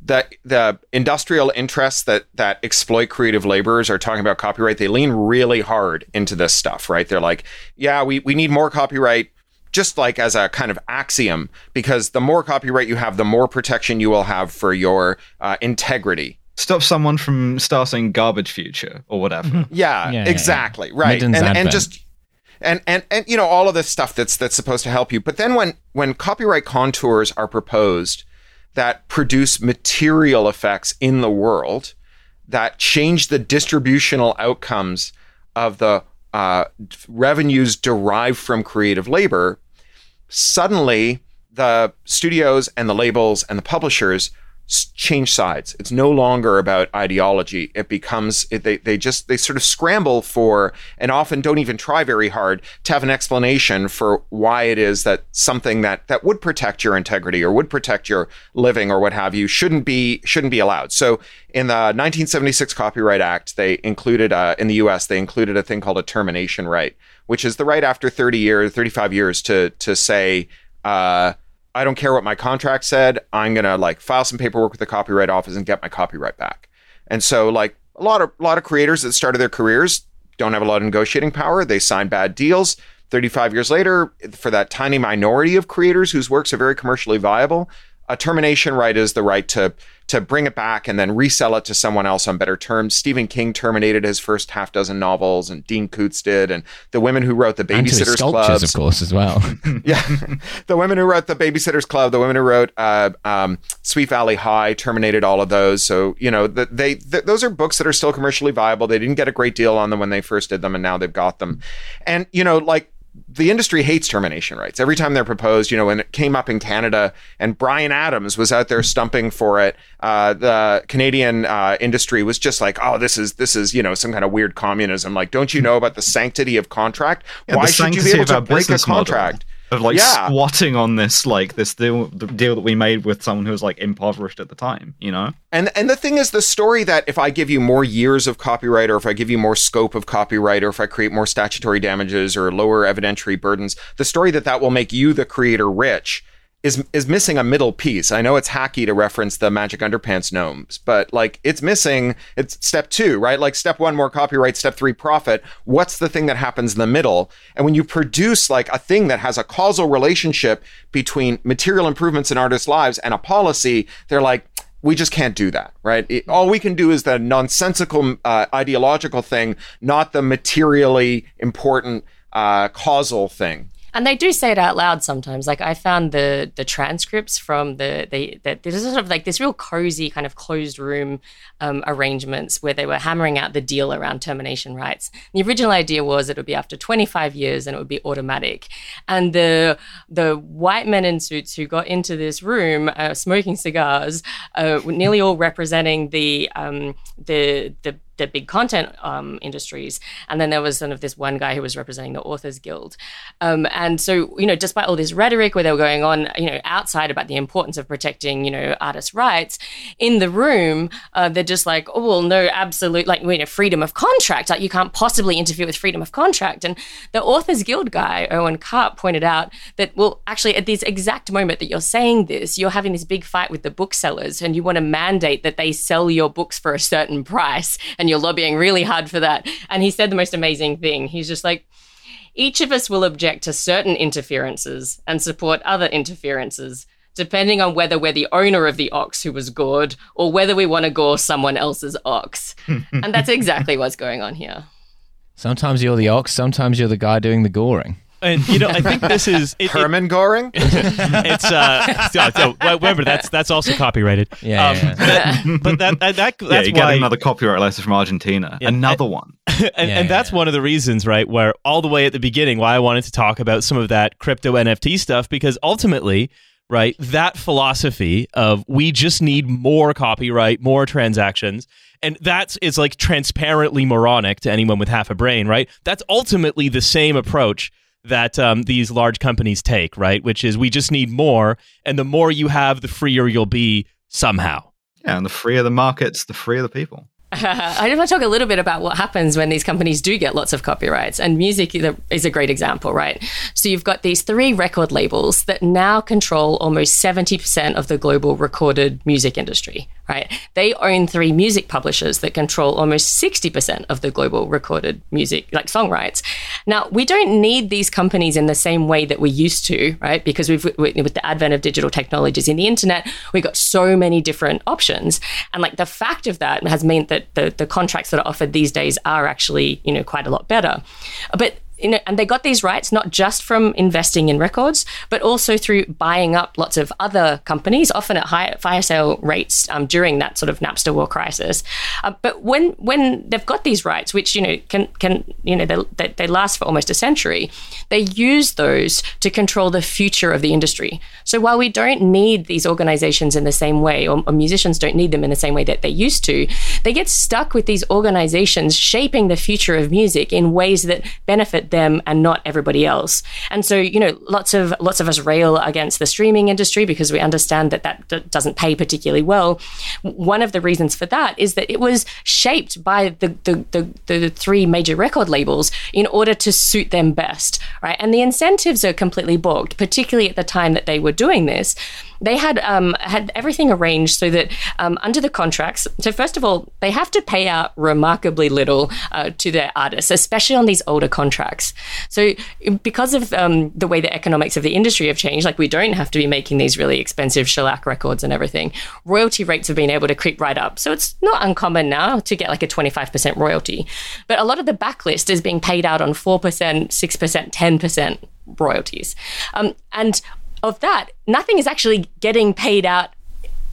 the industrial interests that exploit creative laborers are talking about copyright, they lean really hard into this stuff, right? They're like, yeah, we need more copyright, just like as a kind of axiom, because the more copyright you have, the more protection you will have for your integrity. Stop someone from starting Garbage Future or whatever. Mm-hmm. Yeah, exactly. Yeah. Right. And you know, all of this stuff that's supposed to help you. But then when copyright contours are proposed that produce material effects in the world that change the distributional outcomes of the revenues derived from creative labor, suddenly the studios and the labels and the publishers change sides. It's no longer about ideology. It becomes, they sort of scramble for, and often don't even try very hard to have an explanation for why it is that something that would protect your integrity or would protect your living or what have you shouldn't be allowed. So in the 1976 Copyright Act, they included, in the US, they included a thing called a termination right, which is the right after 30 years, 35 years to say, I don't care what my contract said. I'm going to like file some paperwork with the Copyright Office and get my copyright back. And so like a lot of creators that started their careers don't have a lot of negotiating power. They sign bad deals. 35 years later, for that tiny minority of creators whose works are very commercially viable, a termination right is the right to bring it back and then resell it to someone else on better terms. Stephen King terminated his first half dozen novels, and Dean Koontz did, and the women who wrote the Babysitter's Club, of course, as well. Yeah, the women who wrote the Babysitter's Club, the women who wrote Sweet Valley High, terminated all of those. So you know, those are books that are still commercially viable. They didn't get a great deal on them when they first did them, and now they've got them. And you know, like, the industry hates termination rights. Every time they're proposed, you know, when it came up in Canada and Brian Adams was out there stumping for it, the Canadian industry was just like, oh, this is, you know, some kind of weird communism. Like, don't you know about the sanctity of contract? Yeah, why should you be able to break a contract? Of like squatting on this, like this deal that we made with someone who was like impoverished at the time, you know? And the thing is, the story that if I give you more years of copyright, or if I give you more scope of copyright, or if I create more statutory damages or lower evidentiary burdens, the story that will make you, the creator, rich is missing a middle piece. I know it's hacky to reference the Magic Underpants gnomes, but like it's step two, right? Like step one, more copyright, step three, profit. What's the thing that happens in the middle? And when you produce like a thing that has a causal relationship between material improvements in artists' lives and a policy, they're like, we just can't do that, right? All we can do is the nonsensical ideological thing, not the materially important causal thing. And they do say it out loud sometimes. Like I found the transcripts from that there's sort of like this real cozy kind of closed room arrangements where they were hammering out the deal around termination rights. The original idea was it would be after 25 years and it would be automatic. And the white men in suits who got into this room smoking cigars, were nearly all representing the big content industries. And then there was sort of this one guy who was representing the Authors Guild. And so, you know, despite all this rhetoric where they were going on, you know, outside about the importance of protecting, you know, artists' rights, in the room, they're just like, oh, well, no, absolute, like, you know, freedom of contract. Like, you can't possibly interfere with freedom of contract. And the Authors Guild guy, Owen Karp, pointed out that, well, actually, at this exact moment that you're saying this, you're having this big fight with the booksellers and you want to mandate that they sell your books for a certain price. And you're lobbying really hard for that. And he said the most amazing thing. He's just like, each of us will object to certain interferences and support other interferences, depending on whether we're the owner of the ox who was gored or whether we want to gore someone else's ox. And that's exactly what's going on here. Sometimes you're the ox, sometimes you're the guy doing the goring. And you know, I think this is Hermann Göring. It's remember that's also copyrighted. Yeah, But that's you get another copyright letter from Argentina. Yeah, another one. And that's one of the reasons, right? Where all the way at the beginning, why I wanted to talk about some of that crypto NFT stuff, because ultimately, right, that philosophy of we just need more copyright, more transactions. And it's like transparently moronic to anyone with half a brain, right? That's ultimately the same approach that these large companies take, right? Which is we just need more, and the more you have, the freer you'll be somehow. Yeah, and the freer the markets, the freer the people. I just want to talk a little bit about what happens when these companies do get lots of copyrights, and music is a great example, right? So you've got these three record labels that now control almost 70% of the global recorded music industry, right? They own three music publishers that control almost 60% of the global recorded music, like song rights. Now, we don't need these companies in the same way that we used to, right? Because with the advent of digital technologies and the internet, we've got so many different options. And like the fact of that has meant that the contracts that are offered these days are actually, you know, quite a lot better. But you know, and they got these rights not just from investing in records, but also through buying up lots of other companies, often at high fire sale rates during that sort of Napster war crisis. But when they've got these rights, which you know they last for almost a century, they use those to control the future of the industry. So while we don't need these organizations in the same way, or musicians don't need them in the same way that they used to, they get stuck with these organizations shaping the future of music in ways that benefit them and not everybody else. And so, you know, lots of us rail against the streaming industry because we understand that doesn't pay particularly well. One of the reasons for that is that it was shaped by the three major record labels in order to suit them best, right? And the incentives are completely bogged, particularly at the time that they were doing this. They had everything arranged so that under the contracts, so first of all, they have to pay out remarkably little to their artists, especially on these older contracts. So because of the way the economics of the industry have changed, like we don't have to be making these really expensive shellac records and everything, royalty rates have been able to creep right up. So it's not uncommon now to get like a 25% royalty. But a lot of the backlist is being paid out on 4%, 6%, 10% royalties. And of that, nothing is actually getting paid out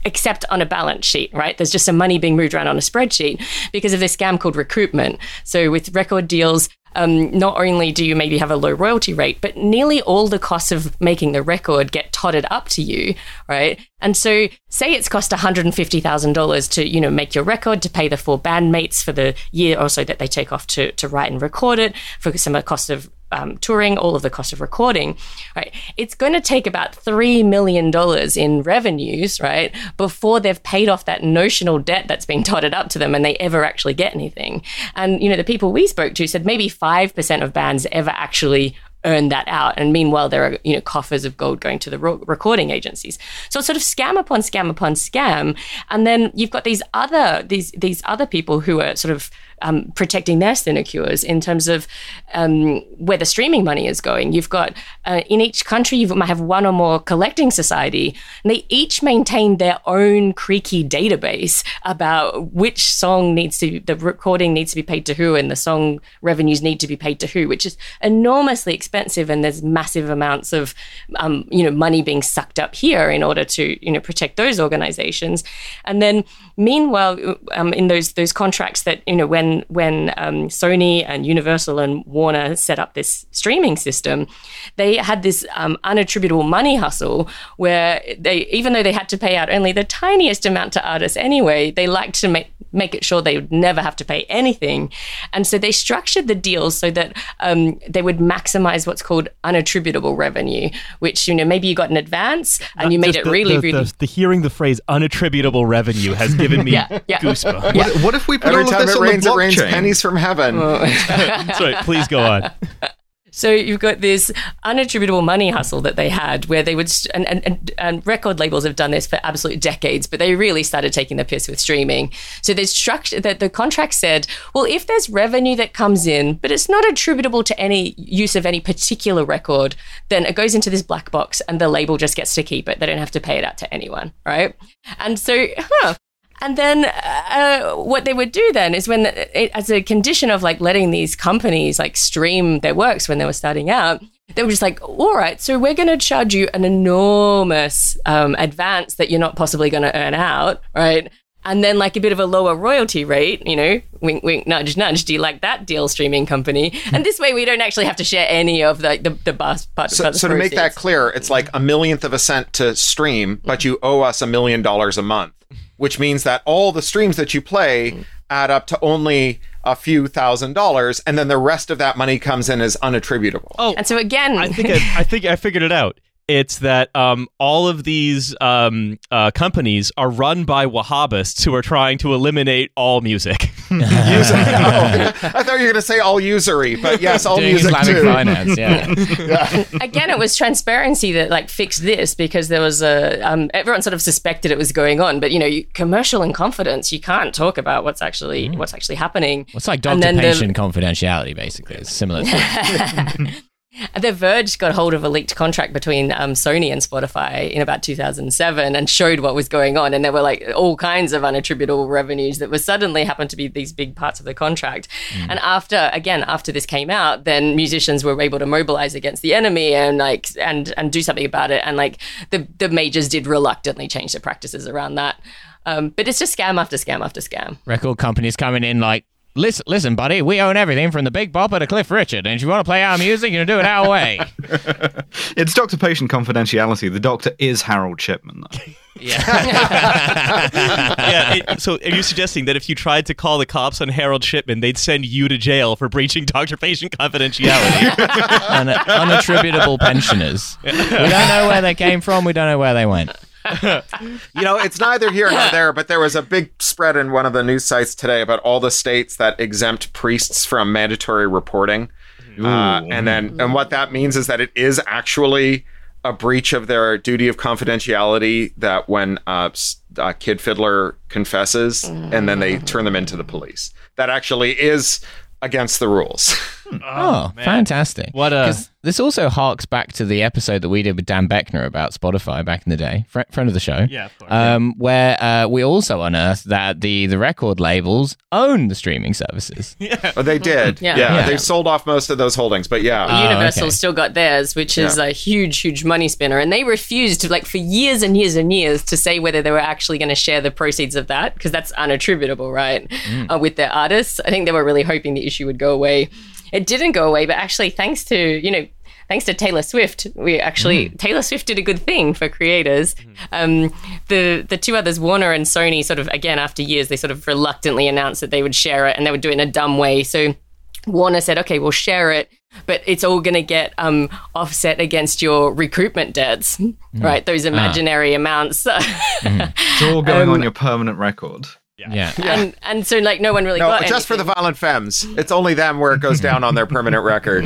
except on a balance sheet, right? There's just some money being moved around on a spreadsheet because of this scam called recoupment. So with record deals, not only do you maybe have a low royalty rate, but nearly all the costs of making the record get totted up to you, right? And so say it's cost $150,000 to, you know, make your record, to pay the four bandmates for the year or so that they take off to write and record it, for some cost of touring, all of the cost of recording, right? It's going to take about $3 million in revenues, right, before they've paid off that notional debt that's been totted up to them and they ever actually get anything. And, you know, the people we spoke to said maybe 5% of bands ever actually earn that out. And meanwhile, there are, you know, coffers of gold going to the recording agencies. So it's sort of scam upon scam upon scam. And then you've got these other people who are sort of protecting their sinecures in terms of where the streaming money is going. You've got in each country, you might have one or more collecting society, and they each maintain their own creaky database about which song the recording needs to be paid to who, and the song revenues need to be paid to who, which is enormously expensive. And there's massive amounts of money being sucked up here in order to, you know, protect those organizations. And then meanwhile, in those contracts that, you know, when Sony and Universal and Warner set up this streaming system, they had this unattributable money hustle where they, even though they had to pay out only the tiniest amount to artists anyway, they liked to make it sure they would never have to pay anything. And so they structured the deals so that they would maximize what's called unattributable revenue, which, you know, maybe you got in advance and not you made it really, really... The hearing the phrase unattributable revenue has given me goosebumps. Yeah. What if we put all of this on the blockchain? It rains pennies from heaven. Sorry, please go on. So you've got this unattributable money hustle that they had where they would, and record labels have done this for absolute decades, but they really started taking the piss with streaming. So there's structure that the contract said, well, if there's revenue that comes in, but it's not attributable to any use of any particular record, then it goes into this black box and the label just gets to keep it. They don't have to pay it out to anyone, right? And so, And then what they would do then is as a condition of like letting these companies like stream their works when they were starting out, They were just like, all right, so we're going to charge you an enormous advance that you're not possibly going to earn out, right? And then like a bit of a lower royalty rate, you know, wink, wink, nudge, nudge. Do you like that deal, streaming company? And this way we don't actually have to share any of the bus part. So to make that clear, it's like a millionth of a cent to stream, but you owe us $1 million a month, which means that all the streams that you play add up to only a few $1,000, and then the rest of that money comes in as unattributable. Oh, and so again, I think I figured it out. It's that all of these companies are run by Wahhabists who are trying to eliminate all music. I thought you were going to say all usury, but yes, all music Islamic too. Finance, yeah. Yeah. Again, it was transparency that like fixed this, because there was a everyone sort of suspected it was going on, but you know, commercial in confidence, you can't talk about what's actually happening. Well, it's like doctor-patient confidentiality, basically. It's similar to The Verge got hold of a leaked contract between Sony and Spotify in about 2007 and showed what was going on. And there were like all kinds of unattributable revenues that were suddenly happened to be these big parts of the contract. Mm. And after this came out, then musicians were able to mobilize against the enemy and like and do something about it. And like the majors did reluctantly change their practices around that. But it's just scam after scam after scam. Record companies coming in like, Listen, buddy, we own everything from the Big Bopper to Cliff Richard, and if you want to play our music, you can do it our way. It's doctor-patient confidentiality. The doctor is Harold Shipman, though. Yeah. So are you suggesting that if you tried to call the cops on Harold Shipman, they'd send you to jail for breaching doctor-patient confidentiality? Unattributable pensioners. Yeah. We don't know where they came from. We don't know where they went. You know, it's neither here nor there, but there was a big spread in one of the news sites today about all the states that exempt priests from mandatory reporting. And what that means is that it is actually a breach of their duty of confidentiality that when a kid fiddler confesses and then they turn them into the police. That actually is against the rules. Oh, fantastic. This also harks back to the episode that we did with Dan Beckner about Spotify back in the day, friend of the show. Yeah, of course. Where we also unearthed that the record labels own the streaming services. Yeah. Oh, they did. Yeah. Yeah. They sold off most of those holdings, but yeah. Universal still got theirs, which is a huge, huge money spinner. And they refused to, like, for years and years and years to say whether they were actually going to share the proceeds of that, because that's unattributable, right, with their artists. I think they were really hoping the issue would go away. It didn't go away, but actually, thanks to Taylor Swift, Taylor Swift did a good thing for creators. The two others, Warner and Sony, sort of again after years, they sort of reluctantly announced that they would share it, and they would do it in a dumb way. So Warner said, "Okay, we'll share it, but it's all going to get offset against your recoupment debts, right? Those imaginary amounts. It's all going on your permanent record." Yeah. And so like no one really got anything. Just for the violent femmes. It's only them where it goes down on their permanent record.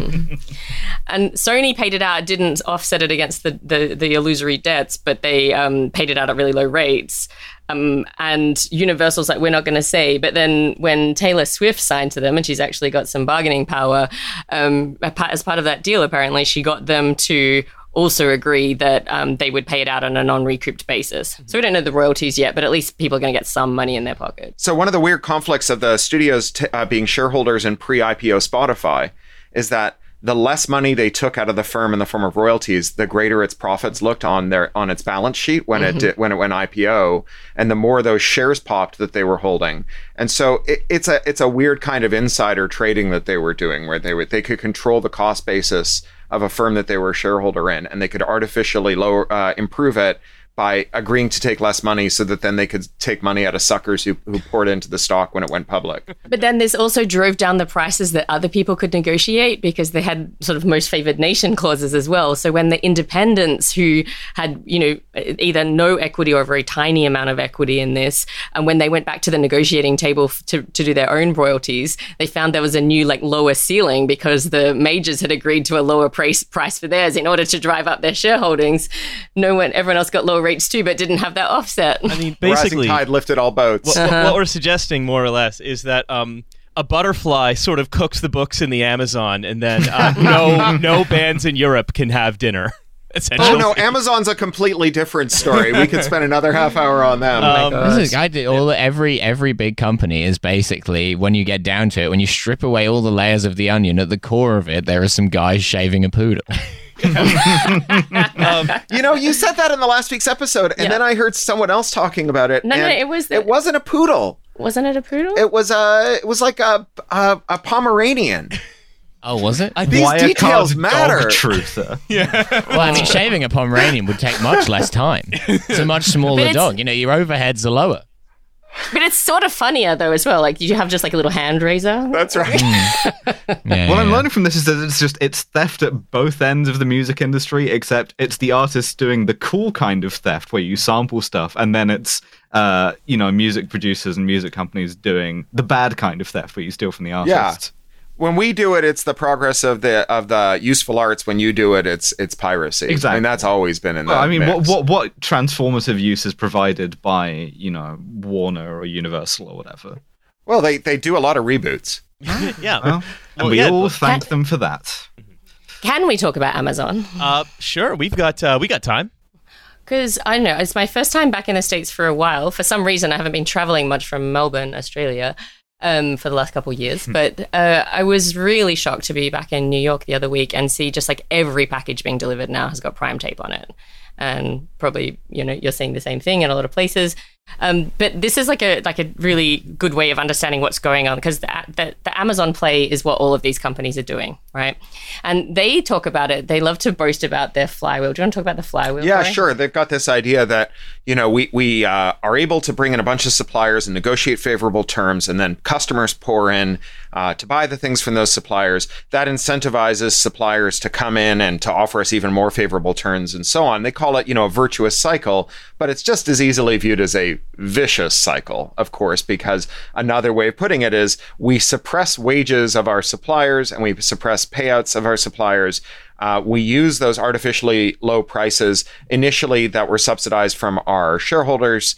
And Sony paid it out, didn't offset it against the illusory debts, but they paid it out at really low rates. And Universal's like, we're not going to say. But then when Taylor Swift signed to them, and she's actually got some bargaining power, as part of that deal, apparently, she got them to also agree that they would pay it out on a non-recouped basis. So we don't know the royalties yet, but at least people are going to get some money in their pocket. So one of the weird conflicts of the studios being shareholders in pre-IPO Spotify is that the less money they took out of the firm in the form of royalties, the greater its profits looked on its balance sheet when it went IPO, and the more those shares popped that they were holding. And so it's a weird kind of insider trading that they were doing, where they could control the cost basis of a firm that they were a shareholder in, and they could artificially improve it by agreeing to take less money, so that then they could take money out of suckers who poured into the stock when it went public. But then this also drove down the prices that other people could negotiate, because they had sort of most favored nation clauses as well. So when the independents who had, you know, either no equity or a very tiny amount of equity in this, and when they went back to the negotiating table to do their own royalties, they found there was a new like lower ceiling, because the majors had agreed to a lower price for theirs in order to drive up their shareholdings. Everyone else got lower rates too, but didn't have that offset. I mean, basically, rising tide lifted all boats. What we're suggesting, more or less, is that a butterfly sort of cooks the books in the Amazon, and then no bands in Europe can have dinner. essentially. Oh no, Amazon's a completely different story. We could spend another half hour on them. Every big company is basically, when you get down to it, when you strip away all the layers of the onion, at the core of it, there are some guys shaving a poodle. You said that in the last week's episode, and then I heard someone else talking about it. No, it wasn't a poodle. Wasn't it a poodle? It was like a Pomeranian. Oh, was it? These details matter. Yeah. Well, I mean, shaving a Pomeranian would take much less time. It's a much smaller dog. Your overheads are lower. But it's sort of funnier, though, as well. Like, you have just, like, a little hand razor. That's right. What I'm learning from this is that it's theft at both ends of the music industry, except it's the artists doing the cool kind of theft where you sample stuff, and then it's, music producers and music companies doing the bad kind of theft where you steal from the artists. Yeah. When we do it, it's the progress of the useful arts. When you do it, it's piracy. Exactly. I mean, that's always been in that. I mean, mix. What transformative use is provided by Warner or Universal or whatever? Well, they do a lot of reboots. Yeah, we all thank them for that. Can we talk about Amazon? Sure. We got time. Because, I don't know, it's my first time back in the States for a while. For some reason, I haven't been traveling much from Melbourne, Australia. For the last couple of years. But I was really shocked to be back in New York the other week and see just like every package being delivered now has got Prime tape on it. And probably, you're seeing the same thing in a lot of places. But this is like a really good way of understanding what's going on, because the Amazon play is what all of these companies are doing, right? And they talk about it. They love to boast about their flywheel. Do you want to talk about the flywheel? Yeah, sure. They've got this idea that, we are able to bring in a bunch of suppliers and negotiate favorable terms, and then customers pour in to buy the things from those suppliers. That incentivizes suppliers to come in and to offer us even more favorable terms and so on. They call it, a virtuous cycle, but it's just as easily viewed as a vicious cycle, of course, because another way of putting it is we suppress wages of our suppliers and we suppress payouts of our suppliers. We use those artificially low prices initially that were subsidized from our shareholders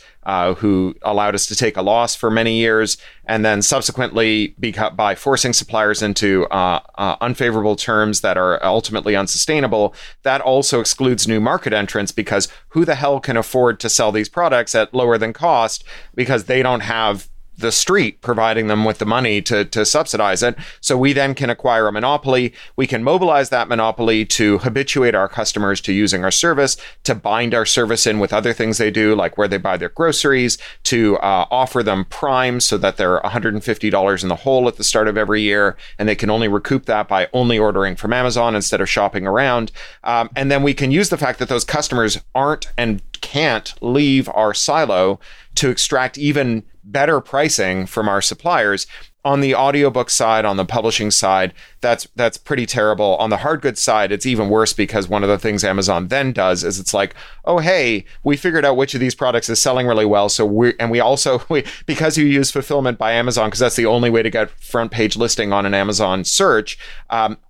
who allowed us to take a loss for many years. And then subsequently, by forcing suppliers into unfavorable terms that are ultimately unsustainable, that also excludes new market entrants, because who the hell can afford to sell these products at lower than cost, because they don't have the street providing them with the money to subsidize it. So we then can acquire a monopoly. We can mobilize that monopoly to habituate our customers to using our service, to bind our service in with other things they do, like where they buy their groceries, to offer them Prime so that they're $150 in the hole at the start of every year, and they can only recoup that by only ordering from Amazon instead of shopping around. And then we can use the fact that those customers aren't and can't leave our silo to extract even better pricing from our suppliers. On the audiobook side, on the publishing side, that's pretty terrible. On the hard goods side, it's even worse, because one of the things Amazon then does is it's like, oh, hey, we figured out which of these products is selling really well. So we also, because you use fulfillment by Amazon, because that's the only way to get front page listing on an Amazon search,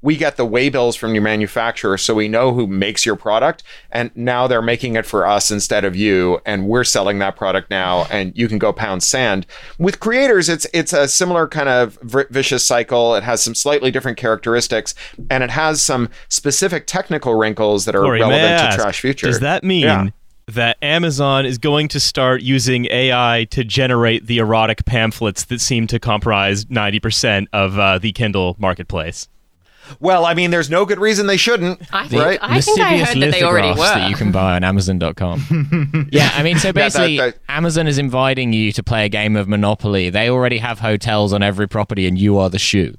we get the weigh bills from your manufacturer. So we know who makes your product. And now they're making it for us instead of you. And we're selling that product now. And you can go pound sand. With creators, it's a similar kind of vicious cycle. It has some slightly different characteristics, and it has some specific technical wrinkles that are relevant to Trash Future. Does that mean that Amazon is going to start using AI to generate the erotic pamphlets that seem to comprise 90% of the Kindle marketplace? Well, I mean, there's no good reason they shouldn't. I think I heard that they already were. That you can buy on Amazon.com. Yeah, I mean, so basically, Amazon is inviting you to play a game of Monopoly. They already have hotels on every property, and you are the shoe.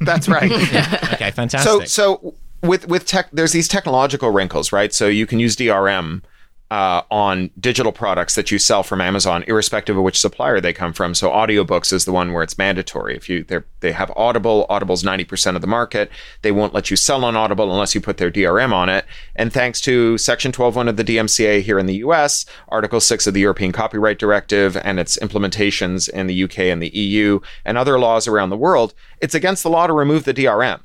That's right. Okay, fantastic. So with tech, there's these technological wrinkles, right? So you can use DRM on digital products that you sell from Amazon, irrespective of which supplier they come from. So audiobooks is the one where it's mandatory. If they have Audible, Audible's 90% of the market. They won't let you sell on Audible unless you put their DRM on it. And thanks to Section 12.1 of the DMCA here in the US, Article 6 of the European Copyright Directive and its implementations in the UK and the EU and other laws around the world, it's against the law to remove the DRM.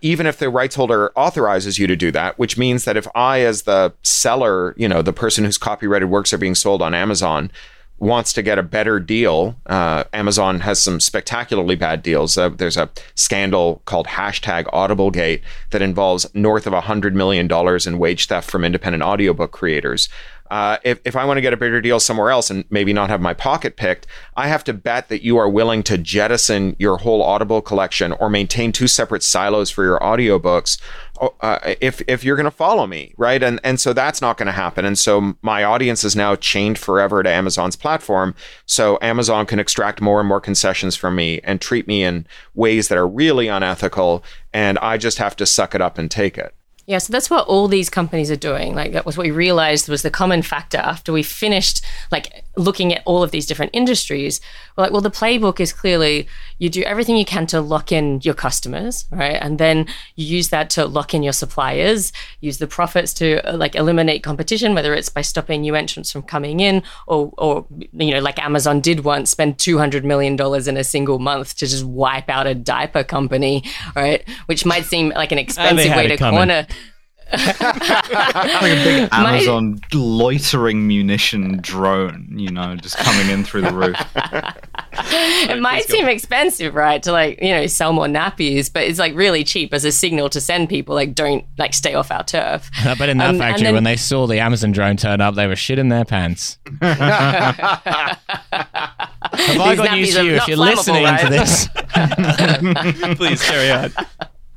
Even if the rights holder authorizes you to do that, which means that if I, as the seller, the person whose copyrighted works are being sold on Amazon, wants to get a better deal, Amazon has some spectacularly bad deals. There's a scandal called #AudibleGate that involves north of $100 million in wage theft from independent audiobook creators. If I want to get a bigger deal somewhere else and maybe not have my pocket picked, I have to bet that you are willing to jettison your whole Audible collection or maintain two separate silos for your audiobooks if you're going to follow me, right? And so that's not going to happen. And so my audience is now chained forever to Amazon's platform. So Amazon can extract more and more concessions from me and treat me in ways that are really unethical. And I just have to suck it up and take it. Yeah, so that's what all these companies are doing. Like, that was what we realized was the common factor after we finished, like, looking at all of these different industries. We're like, well, the playbook is clearly you do everything you can to lock in your customers, right? And then you use that to lock in your suppliers, use the profits to, like, eliminate competition, whether it's by stopping new entrants from coming in or you know, like Amazon did once, spend $200 million in a single month to just wipe out a diaper company, right? Which might seem like an expensive way to corner... like a big Amazon loitering munition drone, you know, just coming in through the roof. It might seem expensive, right, to, like, you know, sell more nappies, but it's, like, really cheap as a signal to send people, like, don't, like, stay off our turf. But in that factory, when they saw the Amazon drone turn up, they were shit in their pants. Have I got news for you if you're listening to this? Please carry on.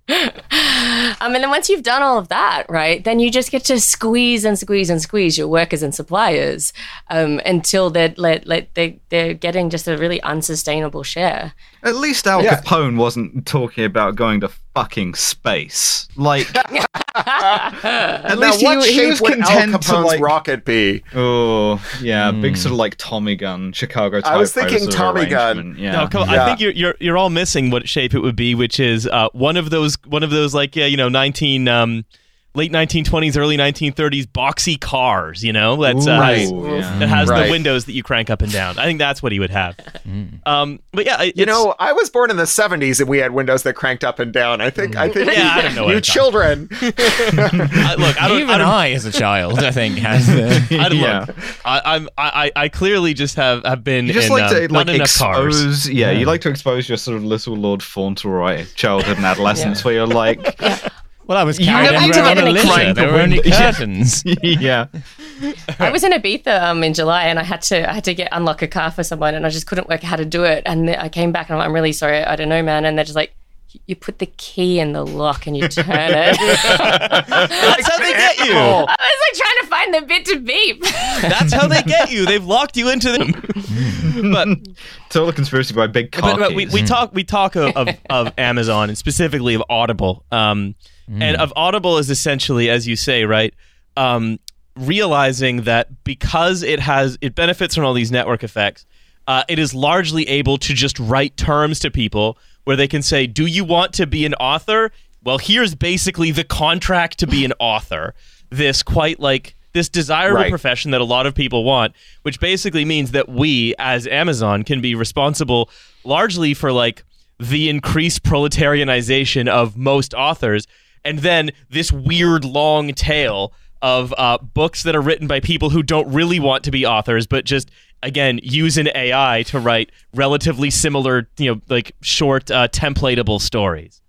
And then once you've done all of that, right, then you just get to squeeze and squeeze and squeeze your workers and suppliers until they're getting just a really unsustainable share. At least Al Capone wasn't talking about going to fucking space. Like, at least he was content Al Capone's to, like, rocket be. Oh yeah, big sort of like Tommy Gun, Chicago. I was thinking Tommy Gun. Yeah. No, come on. Yeah. I think you're all missing what shape it would be, which is one of those like, yeah, you know, late 1920s, early 1930s boxy cars, you know, that's that has the windows that you crank up and down. I think that's what he would have. But yeah, you know, I was born in the 70s and we had windows that cranked up and down. I don't know. You children, look, I as a child, I think has. I clearly just have been. You just in, like to like expose. Yeah, yeah, you like to expose your sort of Little Lord Fauntleroy childhood and adolescence where you're like. Well, I was carried around a litter. There were only curtains. Yeah. I was in Ibiza in July, and I had to unlock a car for someone, and I just couldn't work out how to do it. And I came back, and I'm like, I'm really sorry, I don't know, man. And they're just like, you put the key in the lock and you turn it. That's how they get you. I was like trying to find the bit to beep. That's how they get you. They've locked you into them. But total conspiracy by big car keys. We talk of Amazon and specifically of Audible. And of Audible is essentially, as you say, right, realizing that because it benefits from all these network effects, it is largely able to just write terms to people where they can say, do you want to be an author? Well, here's basically the contract to be an author. This desirable profession that a lot of people want, which basically means that we, as Amazon, can be responsible largely for, like, the increased proletarianization of most authors, and then this weird long tail of books that are written by people who don't really want to be authors, but just, again, use an AI to write relatively similar, you know, like short templatable stories.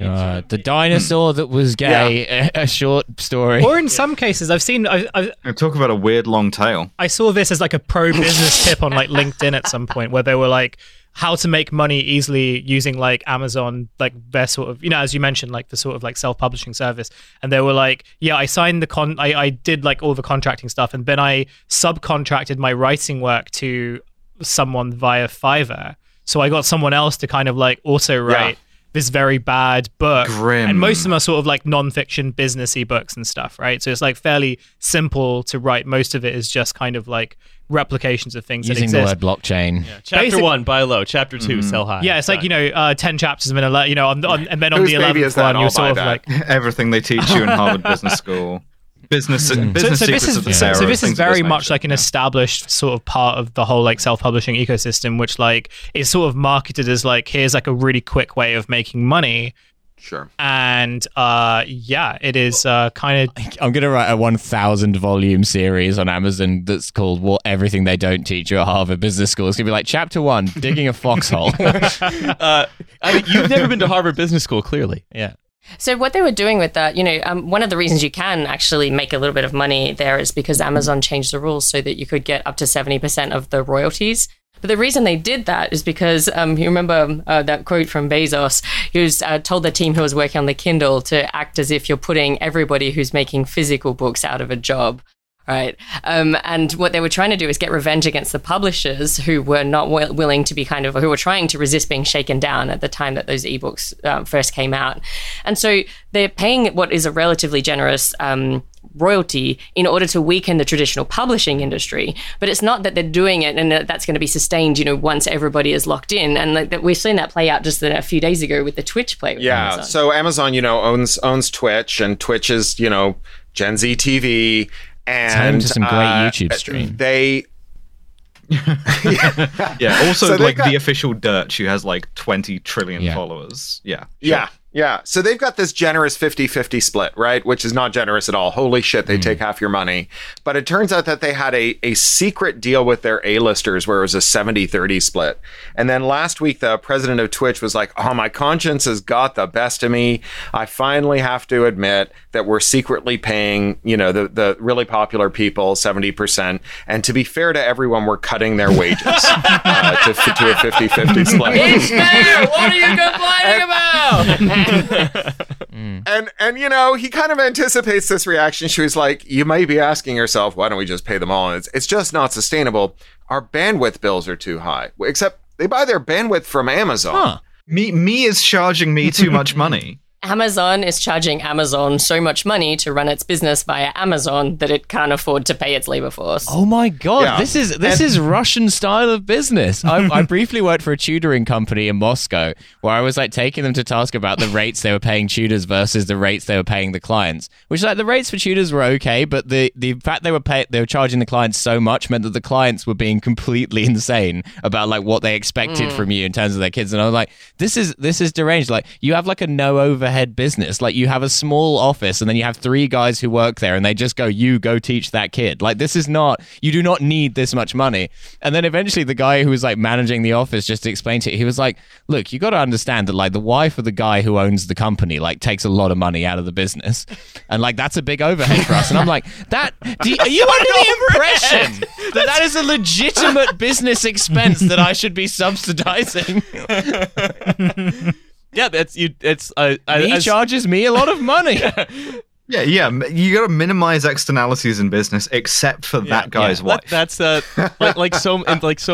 The dinosaur that was gay, a short story. Or in some cases, I've seen... I talk about a weird long tail. I saw this as like a pro-business tip on like LinkedIn at some point, where they were like, how to make money easily using like Amazon, like their sort of, you know, as you mentioned, like the sort of like self-publishing service. And they were like, yeah, I signed the I did like all the contracting stuff, and then I subcontracted my writing work to someone via Fiverr. So I got someone else to kind of like also write this very bad book. Grim. And most of them are sort of like non-fiction businessy books and stuff, right? So it's like fairly simple to write. Most of it is just kind of like replications of things using that exist. The word blockchain. Yeah. Chapter 1, buy low. Chapter 2, sell high. Yeah, it's like, you know, 10 chapters and then, you know, and then on the 11th one, you're sort of like... Everything they teach you in Harvard Business School. Business secrets of the Sarah. So this is very much like an established sort of part of the whole like self-publishing ecosystem, which like is sort of marketed as like, here's like a really quick way of making money. Sure. And yeah, it is kind of... I'm going to write a 1,000-volume series on Amazon that's called What Everything They Don't Teach You at Harvard Business School. It's going to be like, Chapter 1, Digging a Foxhole. I mean, you've never been to Harvard Business School, clearly. Yeah. So what they were doing with that, you know, one of the reasons you can actually make a little bit of money there is because Amazon changed the rules so that you could get up to 70% of the royalties. But the reason they did that is because you remember that quote from Bezos, who told the team who was working on the Kindle to act as if you're putting everybody who's making physical books out of a job, right? And what they were trying to do is get revenge against the publishers who were not willing to be who were trying to resist being shaken down at the time that those ebooks first came out. And so they're paying what is a relatively generous royalty in order to weaken the traditional publishing industry. But it's not that they're doing it and that that's going to be sustained, you know, once everybody is locked in. And like, we've seen that play out just a few days ago with the Twitch play. Yeah. Amazon. So Amazon, you know, owns Twitch, and Twitch is, you know, Gen Z TV. And it's some great YouTube stream. They... yeah. yeah. Also, so like the official Dirch, who has like 20 trillion followers. Yeah. Sure. Yeah. Yeah. So they've got this generous 50-50 split, right? Which is not generous at all. Holy shit, they take half your money. But it turns out that they had a secret deal with their A-listers where it was a 70-30 split. And then last week, the president of Twitch was like, oh, my conscience has got the best of me. I finally have to admit that we're secretly paying, you know, the really popular people 70%. And to be fair to everyone, we're cutting their wages to a 50-50 split. It's fair. What are you complaining about? And you know, he kind of anticipates this reaction. She was like, you may be asking yourself, why don't we just pay them all? And it's just not sustainable. Our bandwidth bills are too high. Except they buy their bandwidth from Amazon. Huh. Me is charging me too much money. Amazon is charging Amazon so much money to run its business via Amazon that it can't afford to pay its labor force. Oh my God, yeah. This is Russian style of business. I briefly worked for a tutoring company in Moscow where I was like taking them to task about the rates they were paying tutors versus the rates they were paying the clients. Which like the rates for tutors were okay, but the fact they were charging the clients so much meant that the clients were being completely insane about like what they expected from you in terms of their kids. And I was like, this is deranged. Like you have like a no overhead business. Like you have a small office and then you have three guys who work there and they just go, you go teach that kid. Like this is not, you do not need this much money. And then eventually the guy who was like managing the office just explained to it. He was like, look, you got to understand that like the wife of the guy who owns the company like takes a lot of money out of the business. And like, that's a big overhead for us. And I'm like, are you under the impression that is a legitimate business expense that I should be subsidizing? Yeah, that's you. It's he charges me a lot of money. Yeah. You got to minimize externalities in business, except for that guy's wife. That's so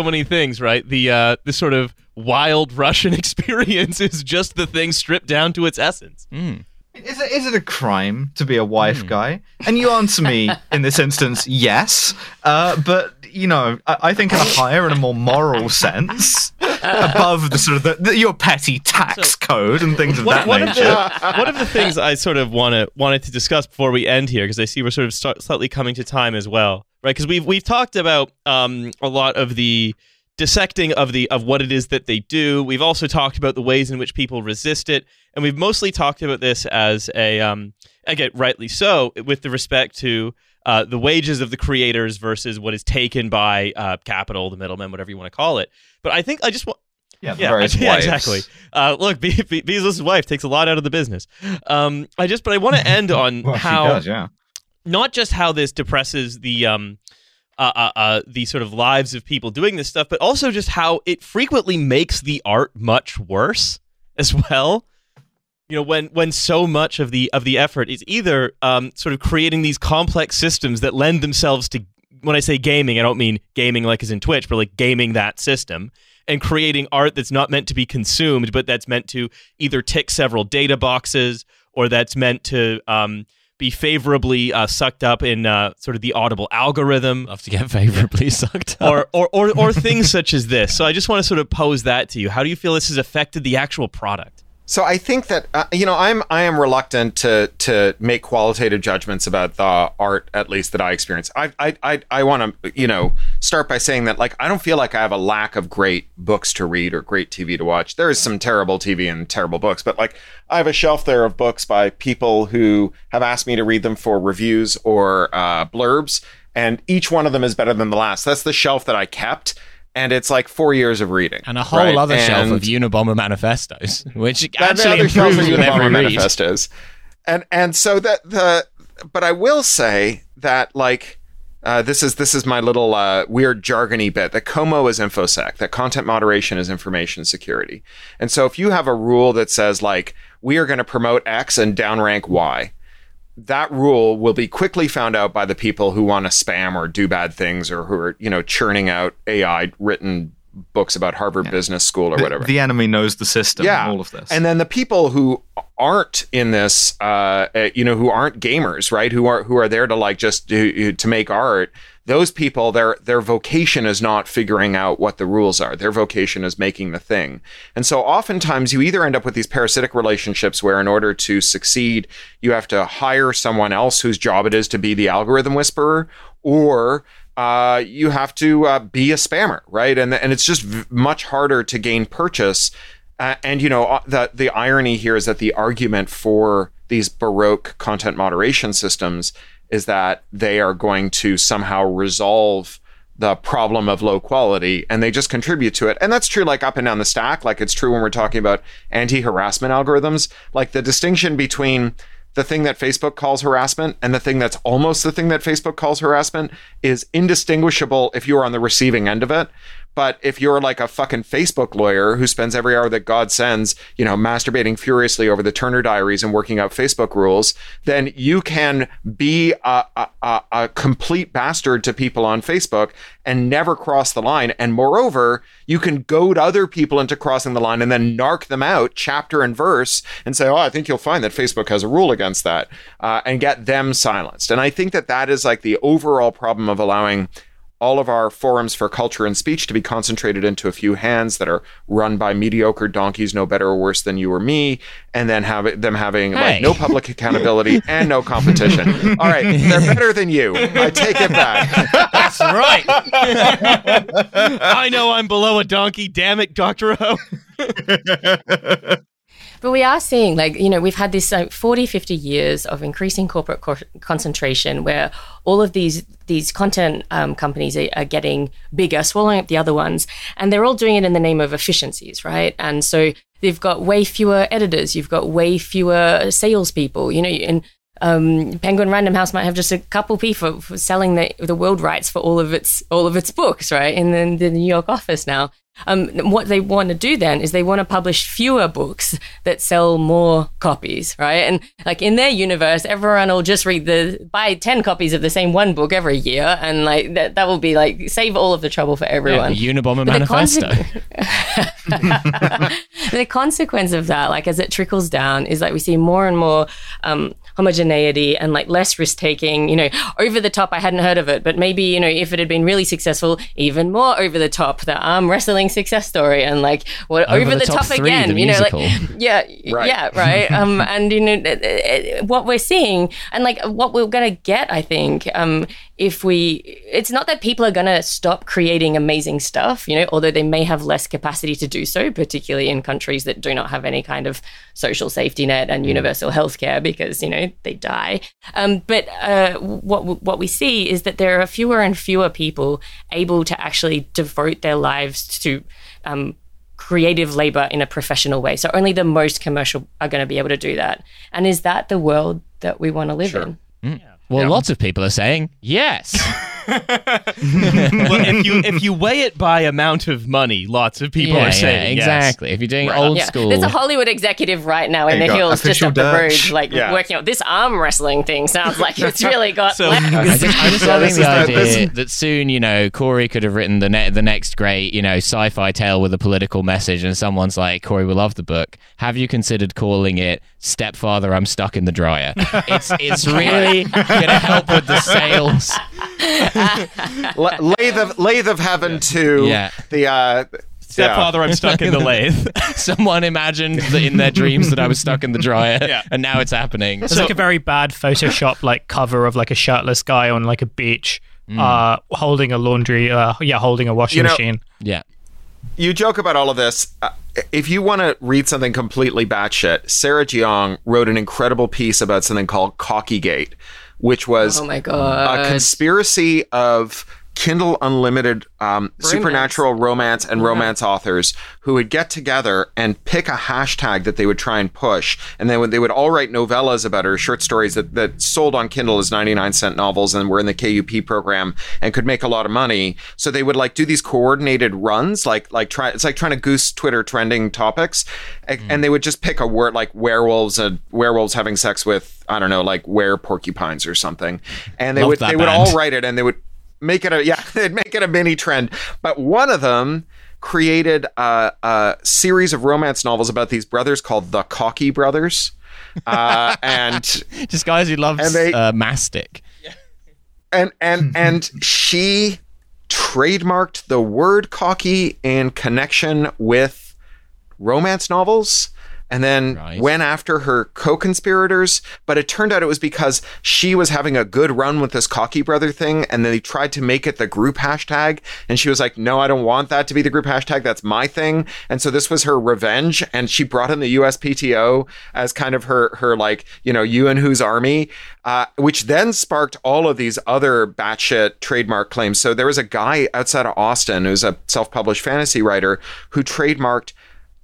many things, right? The this sort of wild Russian experience is just the thing stripped down to its essence. Mm. Is it a crime to be a wife guy? And you answer me in this instance, yes. But you know, I think in a higher and a more moral sense, above the sort of your petty tax code and things of that nature. One of the things I sort of wanted to discuss before we end here, because I see we're sort of slightly coming to time as well, right? Because we've talked about a lot of the dissecting of what it is that they do. We've also talked about the ways in which people resist it, and we've mostly talked about this as a again, rightly so, with the respect to the wages of the creators versus what is taken by capital, the middlemen, whatever you want to call it. But I think I just want... Yeah, exactly. Look, Bezos' wife takes a lot out of the business. But I want to end on how... She does, yeah. Not just how this depresses the sort of lives of people doing this stuff, but also just how it frequently makes the art much worse as well. You know, when so much of the effort is either sort of creating these complex systems that lend themselves to, when I say gaming, I don't mean gaming like as in Twitch, but like gaming that system and creating art that's not meant to be consumed, but that's meant to either tick several data boxes or that's meant to be favorably sucked up in sort of the Audible algorithm. Love to get favorably sucked up. Or things such as this. So I just want to sort of pose that to you. How do you feel this has affected the actual product? So I think that I am reluctant to make qualitative judgments about the art, at least that I experience. I want to start by saying that I don't feel like I have a lack of great books to read or great TV to watch. There is some terrible TV and terrible books, but I have a shelf there of books by people who have asked me to read them for reviews or blurbs, and each one of them is better than the last. That's the shelf that I kept. And it's 4 years of reading. And a whole other shelf of Unabomber manifestos, which actually improves with every manifestos. And so but I will say that this is my little weird jargony bit, that COMO is InfoSec, that content moderation is information security. And so if you have a rule that says we are going to promote X and downrank Y, that rule will be quickly found out by the people who want to spam or do bad things, or who are, churning out AI written books about Harvard Business School or whatever. The enemy knows the system. Yeah. All of this. And then the people who aren't in this, who aren't gamers, right? Who are there to just to make art. Those people, their vocation is not figuring out what the rules are. Their vocation is making the thing. And so oftentimes you either end up with these parasitic relationships where in order to succeed, you have to hire someone else whose job it is to be the algorithm whisperer, or you have to be a spammer, right? And it's just much harder to gain purchase. The irony here is that the argument for these Baroque content moderation systems is that they are going to somehow resolve the problem of low quality, and they just contribute to it. And that's true up and down the stack. It's true when we're talking about anti-harassment algorithms. The distinction between the thing that Facebook calls harassment and the thing that's almost the thing that Facebook calls harassment is indistinguishable if you're on the receiving end of it. But if you're a fucking Facebook lawyer who spends every hour that God sends, masturbating furiously over the Turner Diaries and working out Facebook rules, then you can be a complete bastard to people on Facebook and never cross the line. And moreover, you can goad other people into crossing the line and then narc them out chapter and verse and say, I think you'll find that Facebook has a rule against that, and get them silenced. And I think that is the overall problem of allowing all of our forums for culture and speech to be concentrated into a few hands that are run by mediocre donkeys, no better or worse than you or me, and then having no public accountability and no competition. All right, they're better than you. I take it back. That's right. I know I'm below a donkey. Damn it, Doctorow. But we are seeing, we've had this 40, 50 years of increasing corporate concentration where all of these content companies are getting bigger, swallowing up the other ones, and they're all doing it in the name of efficiencies, right? And so they've got way fewer editors, you've got way fewer salespeople, and Penguin Random House might have just a couple people for selling the world rights for all of its books, right? And then the New York office now. What they want to do then is they want to publish fewer books that sell more copies, right? And in their universe, everyone will just buy 10 copies of the same one book every year, and that will be save all of the trouble for everyone. Yeah, Unabomber manifesto. The consequence of that, as it trickles down, is we see more and more homogeneity and less risk taking. Over the top, I hadn't heard of it, but maybe if it had been really successful, even more over the top. The arm wrestling success story and over the top again, right. And what we're seeing and what we're gonna get, I think, it's not that people are gonna stop creating amazing stuff, although they may have less capacity to do so, particularly in countries that do not have any kind of social safety net and universal healthcare because they die. What we see is that there are fewer and fewer people able to actually devote their lives to creative labor in a professional way. So only the most commercial are going to be able to do that. And is that the world that we want to live in? Mm. Yeah. Well, lots of people are saying yes. Well, if you weigh it by amount of money, lots of people are saying exactly. Yes. If you're doing old school. There's a Hollywood executive right now in the hills just up the road, working out. This arm wrestling thing sounds like it's really got... So, I'm just loving the idea that soon, Corey could have written the next great, sci-fi tale with a political message, and someone's like, Corey will love the book. Have you considered calling it Stepfather, I'm Stuck in the Dryer? It's really... gonna help with the sales. Lathe of Heaven 2. Yeah. The Stepfather, I'm stuck in the lathe. Someone imagined that in their dreams that I was stuck in the dryer, and now it's happening. It's like a very bad Photoshop like cover of like a shirtless guy on like a beach, holding a laundry, holding a washing machine. Yeah. You joke about all of this. If you want to read something completely batshit, Sarah Jeong wrote an incredible piece about something called Cockygate, which was a conspiracy of Kindle Unlimited supernatural romance and romance authors who would get together and pick a hashtag that they would try and push. And then they would all write novellas about her, short stories that sold on Kindle as 99-cent novels and were in the KUP program and could make a lot of money. So they would like do these coordinated runs, it's like trying to goose Twitter trending topics. And they would just pick a word like werewolves and werewolves having sex with, I don't know, like were porcupines or something. And they would all write it and they would make it they'd make it a mini trend. But one of them created a series of romance novels about these brothers called the Cocky Brothers, and just guys who love mastic. And she trademarked the word cocky in connection with romance novels. And then went after her co-conspirators. But it turned out it was because she was having a good run with this Cocky Brother thing. And then they tried to make it the group hashtag. And she was like, no, I don't want that to be the group hashtag. That's my thing. And so this was her revenge. And she brought in the USPTO as kind of her like, you and whose army, which then sparked all of these other batshit trademark claims. So there was a guy outside of Austin who's a self-published fantasy writer who trademarked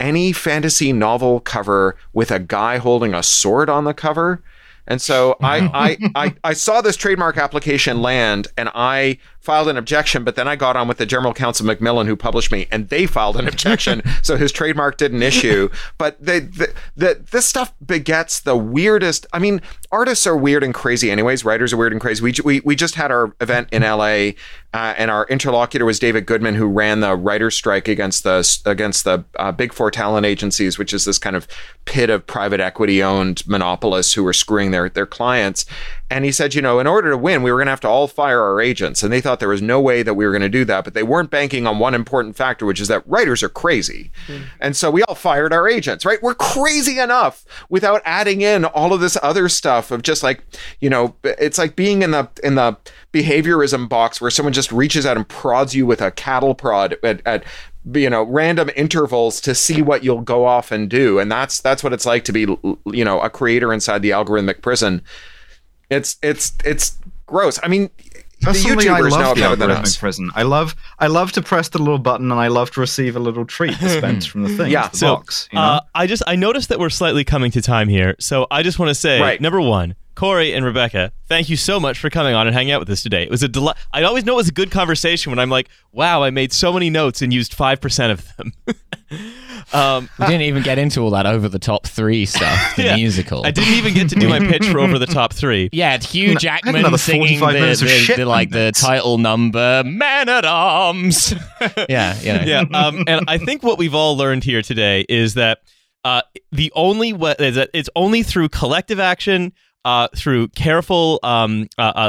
any fantasy novel cover with a guy holding a sword on the cover. And so I saw this trademark application land and I filed an objection, but then I got on with the general counsel Macmillan who published me and they filed an objection. So his trademark didn't issue, but this stuff begets the weirdest. I mean, artists are weird and crazy anyways. Writers are weird and crazy. We just had our event in LA and our interlocutor was David Goodman, who ran the writer's strike against the big four talent agencies, which is this kind of pit of private equity owned monopolists who were screwing their clients. And he said, in order to win, we were going to have to all fire our agents. And they thought there was no way that we were going to do that. But they weren't banking on one important factor, which is that writers are crazy. And so we all fired our agents, right? We're crazy enough without adding in all of this other stuff of just like, it's like being in the behaviorism box where someone just reaches out and prods you with a cattle prod at random intervals to see what you'll go off and do. And that's what it's like to be, a creator inside the algorithmic prison. It's gross. I mean, that's the YouTubers know about the algorithmic prison. I love to press the little button and I love to receive a little treat dispensed from the thing. Yeah, the box. I noticed that we're slightly coming to time here. So I just want to say, number one, Corey and Rebecca, thank you so much for coming on and hanging out with us today. It was a delight. I always know it was a good conversation when I'm like, wow, I made so many notes and used 5% of them. We didn't even get into all that over the top three stuff, the musical. I didn't even get to do my pitch for over the top three. Yeah, Hugh Jackman singing the title number, Man at Arms. And I think what we've all learned here today is that the only way is that it's only through collective action, through careful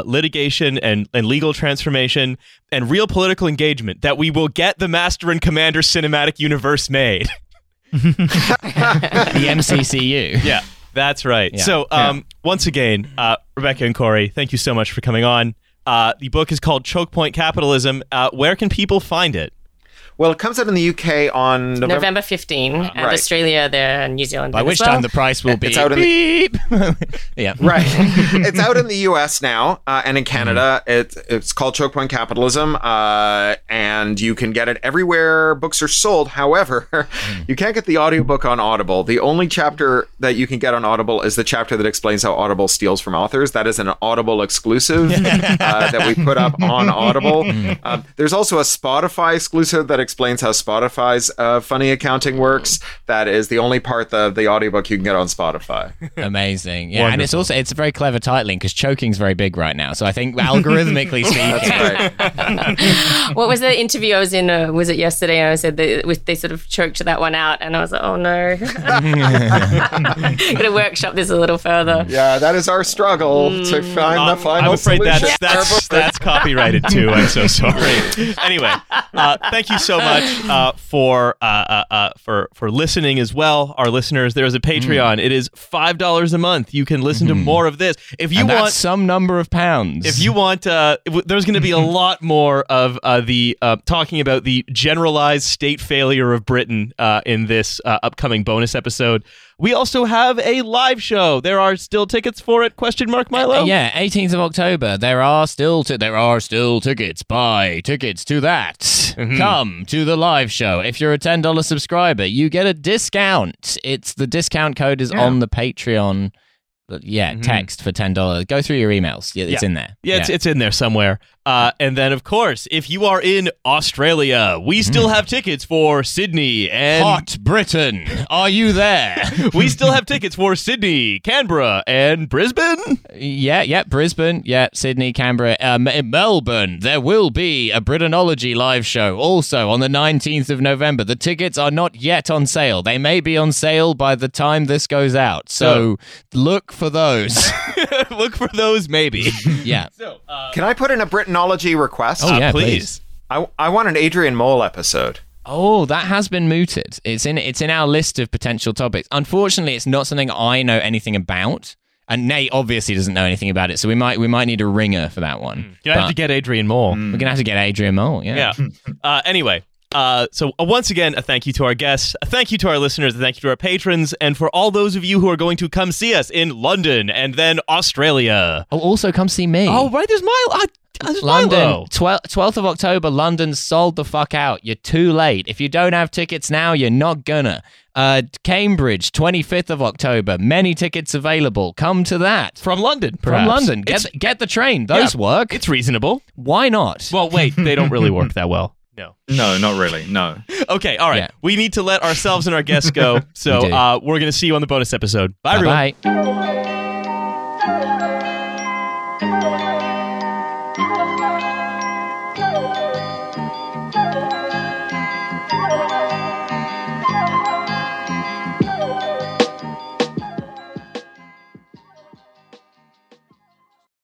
litigation and legal transformation and real political engagement that we will get the Master and Commander cinematic universe made. The MCCU. Yeah, that's right. Yeah. So once again, Rebecca and Corey, thank you so much for coming on. The book is called Chokepoint Capitalism. Where can people find it? Well, it comes out in the UK on November 15, and Australia there and New Zealand. By which time the price will be beep. It's out in the US now and in Canada. It's called Chokepoint Capitalism, and you can get it everywhere books are sold. However, you can't get the audiobook on Audible. The only chapter that you can get on Audible is the chapter that explains how Audible steals from authors. That is an Audible exclusive that we put up on Audible. There's also a Spotify exclusive that explains how Spotify's funny accounting works. That is the only part of the audiobook you can get on Spotify. Amazing. Yeah, wonderful. And it's a very clever titling because choking's very big right now. So I think algorithmically speaking. That's right. What was the interview I was in? Was it yesterday? And I said they sort of choked that one out and I was like, oh no. Gonna workshop this a little further. Yeah, that is our struggle to find the final solution. I'm afraid that's copyrighted too. I'm so sorry. Anyway, thank you so so much for listening as well, our listeners. There is a Patreon. It is $5 a month. You can listen to more of this if you want some number of pounds. If you want, there's going to be a lot more of the talking about the generalized state failure of Britain in this upcoming bonus episode. We also have a live show. There are still tickets for it? Milo? Yeah, 18th of October. There are still tickets. Buy tickets to that. Come to the live show. If you're a $10 subscriber, you get a discount. It's the discount code is on the Patreon. Text for $10. Go through your emails. It's in there. It's in there somewhere. And then, of course, if you are in Australia, we still have tickets for Sydney and... Hot Britain! Are you there? We still have tickets for Sydney, Canberra, and Brisbane? Yeah, Brisbane, Sydney, Canberra, in Melbourne. There will be a Britanology live show also on the 19th of November. The tickets are not yet on sale. They may be on sale by the time this goes out. So, look for those. Look for those, maybe. Yeah. So, can I put in a Britanology request? Oh, yeah, please. I want an Adrian Mole episode. Oh, that has been mooted. It's in our list of potential topics. Unfortunately, it's not something I know anything about. And Nate obviously doesn't know anything about it, so we might need a ringer for that one. You're going to have to get Adrian Mole. We're going to have to get Adrian Mole, yeah. Anyway. So once again, a thank you to our guests, a thank you to our listeners, a thank you to our patrons, and for all those of you who are going to come see us in London and then Australia. Oh, also come see me. Oh, right, there's Milo. London, 12th of October, London sold the fuck out. You're too late. If you don't have tickets now, you're not gonna. Cambridge, 25th of October, many tickets available. Come to that. From London, perhaps. From London. Get the train. Those work. It's reasonable. Why not? Well, wait, they don't really work that well. No, not really. No. Okay, all right. Yeah. We need to let ourselves and our guests go. So we're going to see you on the bonus episode. Bye, everyone. Bye.